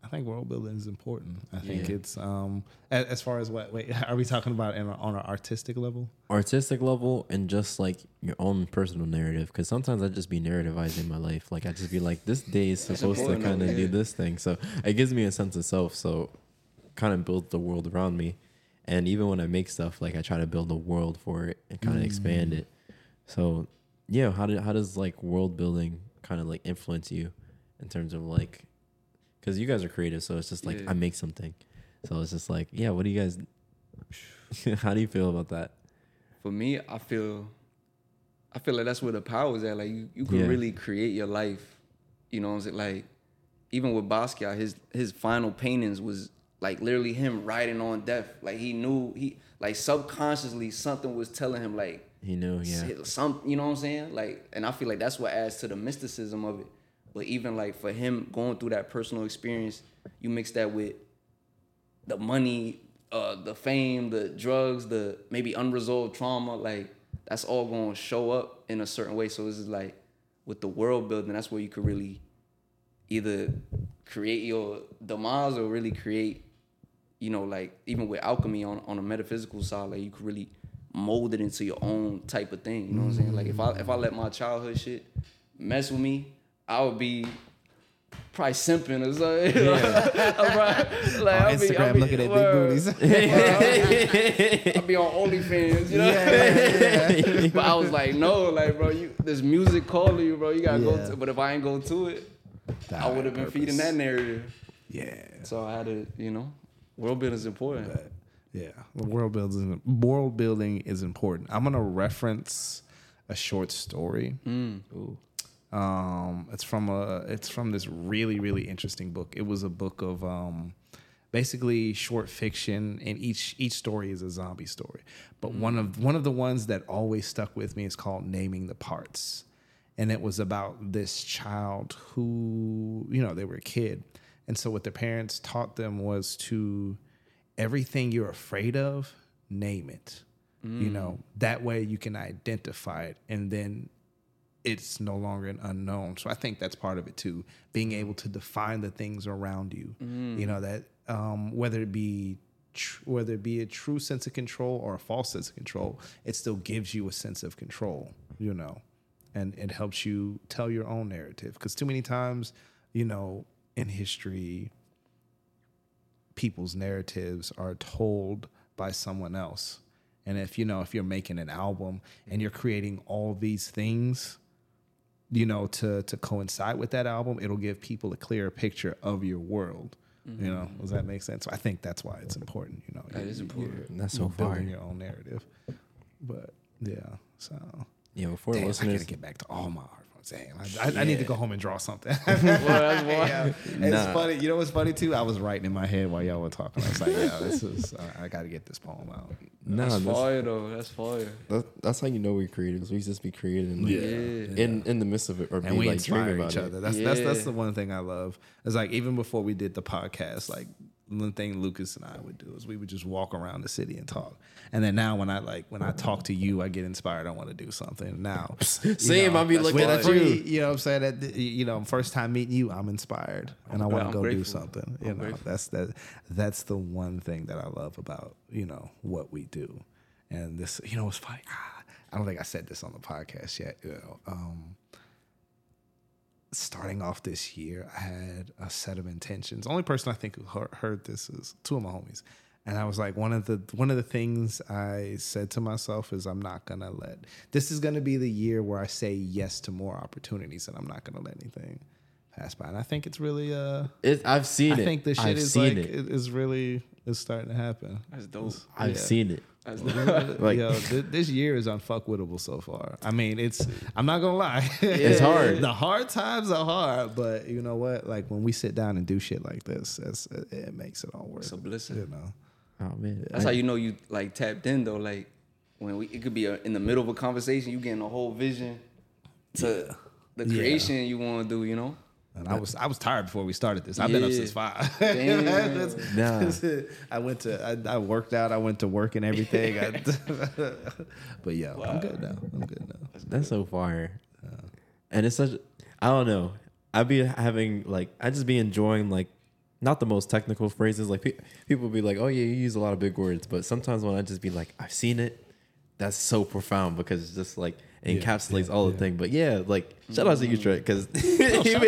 I think world building is important. I think yeah. it's um as, as far as what wait are we talking about in, on an artistic level? Artistic level and just like your own personal narrative, because sometimes I just be narrativizing my life. Like I just be like, this day is supposed to kind of do this thing. So it gives me a sense of self. So kind of builds the world around me. And even when I make stuff, like I try to build a world for it and kind of mm. expand it. So yeah, how did how does like world building kind of like influence you in terms of like? Because you guys are creative, so it's just like, yeah. I make something. So it's just like, yeah, what do you guys... How do you feel about that? For me, I feel... I feel like that's where the power is at. Like, you, you can yeah. really create your life. You know what I'm saying? Like, even with Basquiat, his his final paintings was, like, literally him riding on death. Like, he knew... he Like, subconsciously, something was telling him, like... He knew, yeah. Some, you know what I'm saying? Like, and I feel like that's what adds to the mysticism of it. But even like for him going through that personal experience, you mix that with the money uh, the fame, the drugs, the maybe unresolved trauma, like that's all going to show up in a certain way. So it's just like with the world building, that's where you could really either create your demise or really create, you know, like even with alchemy on, on a metaphysical side, like you could really mold it into your own type of thing. You know what I'm saying? Like if I if I let my childhood shit mess with me, I would be probably simping or something. Yeah. I'm probably, like, on I'll Instagram be, I'll be, looking at big booties. I'll be, be on OnlyFans, you know? Yeah, yeah, yeah. But I was like, no, like, bro, you, this music calling you, bro. You gotta yeah. go to. But if I ain't go to it, that I would have been feeding that narrative. Yeah. So I had to, you know, world building is important. But, yeah, world building. World building is important. I'm gonna reference a short story. Mm. Ooh. Um, it's from a, it's from this really, really interesting book. It was a book of, um, basically short fiction, and each, each story is a zombie story. But mm. one of, one of the ones that always stuck with me is called Naming the Parts. And it was about this child who, you know, they were a kid. And so what their parents taught them was to everything you're afraid of, name it, mm. you know, that way you can identify it. And then it's no longer an unknown. So I think that's part of it too, being able to define the things around you, mm. you know, that um, whether it be tr- whether it be a true sense of control or a false sense of control, it still gives you a sense of control, you know, and it helps you tell your own narrative. Because too many times, you know, in history, people's narratives are told by someone else. And if, you know, if you're making an album and you're creating all these things, you know, to to coincide with that album, it'll give people a clearer picture of your world. Mm-hmm. You know, does that make sense? So I think that's why it's important. You know, that you, is important. And that's so far in your own narrative. But yeah, so yeah. Before damn, listeners, I gotta get back to all my art. Damn, I, I, yeah. I need to go home and draw something. Well, that's yeah. It's nah. funny. You know what's funny too? I was writing in my head while y'all were talking. I was like, yeah, this is. Uh, I gotta get this poem out. Nah, that's, that's fire though. That's fire. That, that's how you know we're creators. We just be creating. Like, yeah. In in the midst of it, or and be we like dreaming about each other. It. That's yeah. that's that's the one thing I love. It's like even before we did the podcast, like. One thing Lucas and I would do is we would just walk around the city and talk. And then now when I like when I talk to you, I get inspired. I want to do something now. Same, I'll be looking at you. You know what I'm saying? That, you know, first time meeting you, I'm inspired and I want to go do something. You know, that's that. That's the one thing that I love about you know what we do. And this, you know, it's funny. I don't think I said this on the podcast yet. You know, um, starting off this year, I had a set of intentions. The only person I think who heard this is two of my homies. And I was like, one of the one of the things I said to myself is I'm not going to let, this is going to be the year where I say yes to more opportunities and I'm not going to let anything pass by. And I think it's really, uh, it, I've seen I it. I think this shit I've is like, it. It is really, it's starting to happen. That's dope. I've yeah. seen it. Like, yo, th- this year is unfuckwittable so far. I mean, it's I'm not gonna lie, it's hard. The hard times are hard, but you know what? Like when we sit down and do shit like this, it's, it, it makes it all worth. It's a blessing, you know. Oh man, that's I, how you know you like tapped in though. Like when we, it could be a, in the middle of a conversation, you getting a whole vision to yeah. the creation yeah. you want to do. You know. And I was I was tired before we started this. I've yeah. been up since five. Damn. that's, nah. that's I went to I, I worked out. I went to work and everything. I, but yeah, wow. I'm good now. I'm good now. That's, that's good. So fire. Uh, and it's such. I don't know. I'd be having like I just be enjoying like not the most technical phrases. Like pe- people be like, oh yeah, you use a lot of big words. But sometimes when I just be like, I've seen it. That's so profound because it's just like. Encapsulates yeah, yeah, all the yeah. thing, but yeah, like shout out to you, Trent, because you've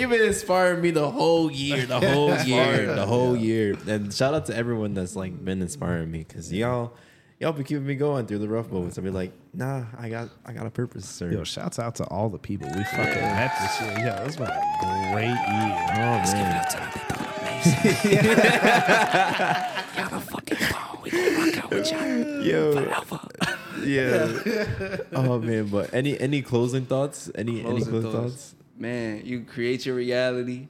been inspiring me the whole year, the whole year, the whole yeah. year. And shout out to everyone that's like been inspiring me, because y'all, y'all be keeping me going through the rough moments. I be like, nah, I got, I got a purpose, sir. Yo, shouts out to all the people we fucking met this year. Yo, this was a great year. Oh man, give it up to the people. Y'all the fucking ball. We gonna rock out with y'all. Yo. Yeah. Oh man, but any any closing thoughts? Any closing any closing thoughts. thoughts? Man, you create your reality,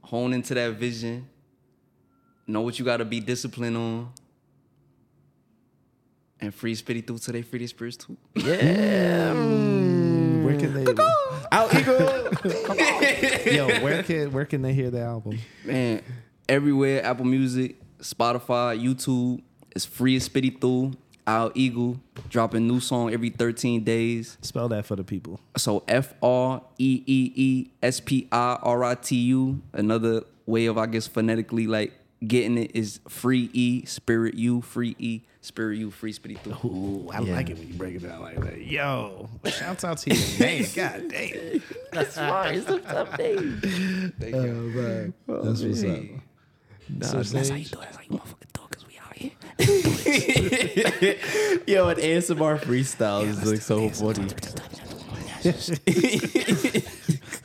hone into that vision, know what you gotta be disciplined on. And free spitty through today, free spirits too. Yeah. Mm. Where can they Al Eagle? Yo, where can where can they hear the album? Man, everywhere, Apple Music, Spotify, YouTube. It's Free Spirit two. Al Eagle, dropping new song every thirteen days. Spell that for the people. So F R E E E S P I R I T U. Another way of, I guess, phonetically, like, getting it is Free E, Spirit U, Free E, Spirit U, Free Spirit two. Ooh, I yeah. like it when you break it down like that. Yo, shouts out to your name. God damn. That's right. It's a tough name. Thank uh, you. Bro. That's oh, what's up. Nah, so that's how you do it. That's how you motherfucking talk, because we out here. Yo, an A S M R freestyle is yeah, like so funny.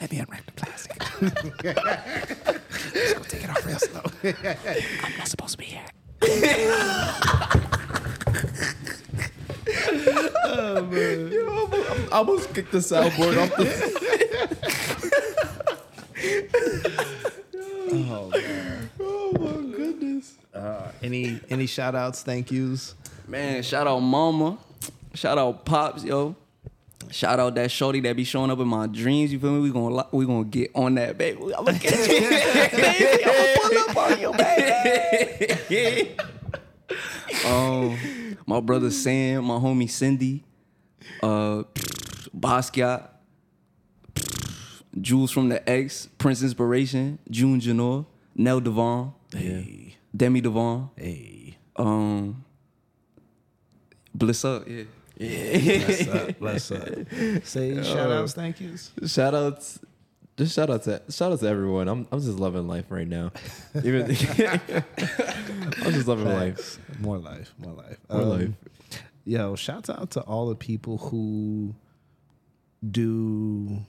Let me unwrap the plastic. Just gonna take it off real slow. I'm not supposed to be here. Oh, man. Yo, I almost kicked the soundboard off the. Oh, man. Oh, my goodness. Uh, any any shout outs, thank yous? Man, shout out Mama. Shout out Pops, yo. Shout out that shorty that be showing up in my dreams. You feel me? We gonna we gonna get on that, baby. I'm gonna get you, baby. I'm gonna pull up on you, baby. um, my brother Sam, my homie Cindy, uh, Basquiat, Jules from the X, Prince Inspiration, June Janor, Nell Devon, hey. Demi Devon, hey, um, Bliss Up, yeah. Yeah, bless up, bless up. Say uh, shout outs, thank yous. Shout outs, just shout out to shout out to everyone. I'm I'm just loving life right now. Even I'm just loving Thanks. life. More life, more life, more um, life. Yo, shout out to all the people who do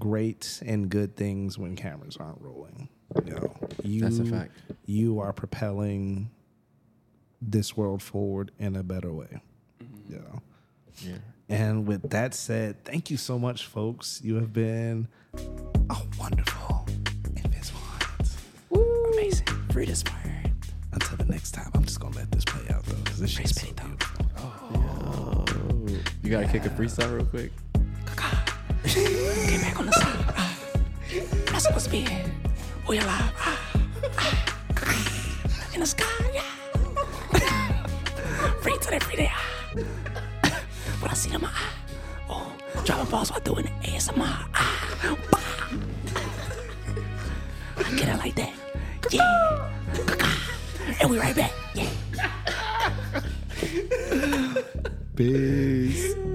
great and good things when cameras aren't rolling. You know, you, that's a fact. You are propelling this world forward in a better way. Mm-hmm. You know. Yeah. And with that said, thank you so much, folks. You have been a wonderful invisible hunt. Amazing. Free to Inspire. Until the next time, I'm just gonna let this play out though. This shit's so beautiful. Oh. Yeah. You gotta yeah. kick a freestyle real quick. Get back on the side. I'm not supposed to be here. We alive. In the sky. Free to the free day. But I see them in my eye. Oh, dropping balls while doing the A S M R. Ah, I get it like that. Yeah. And we right back. Yeah. Peace.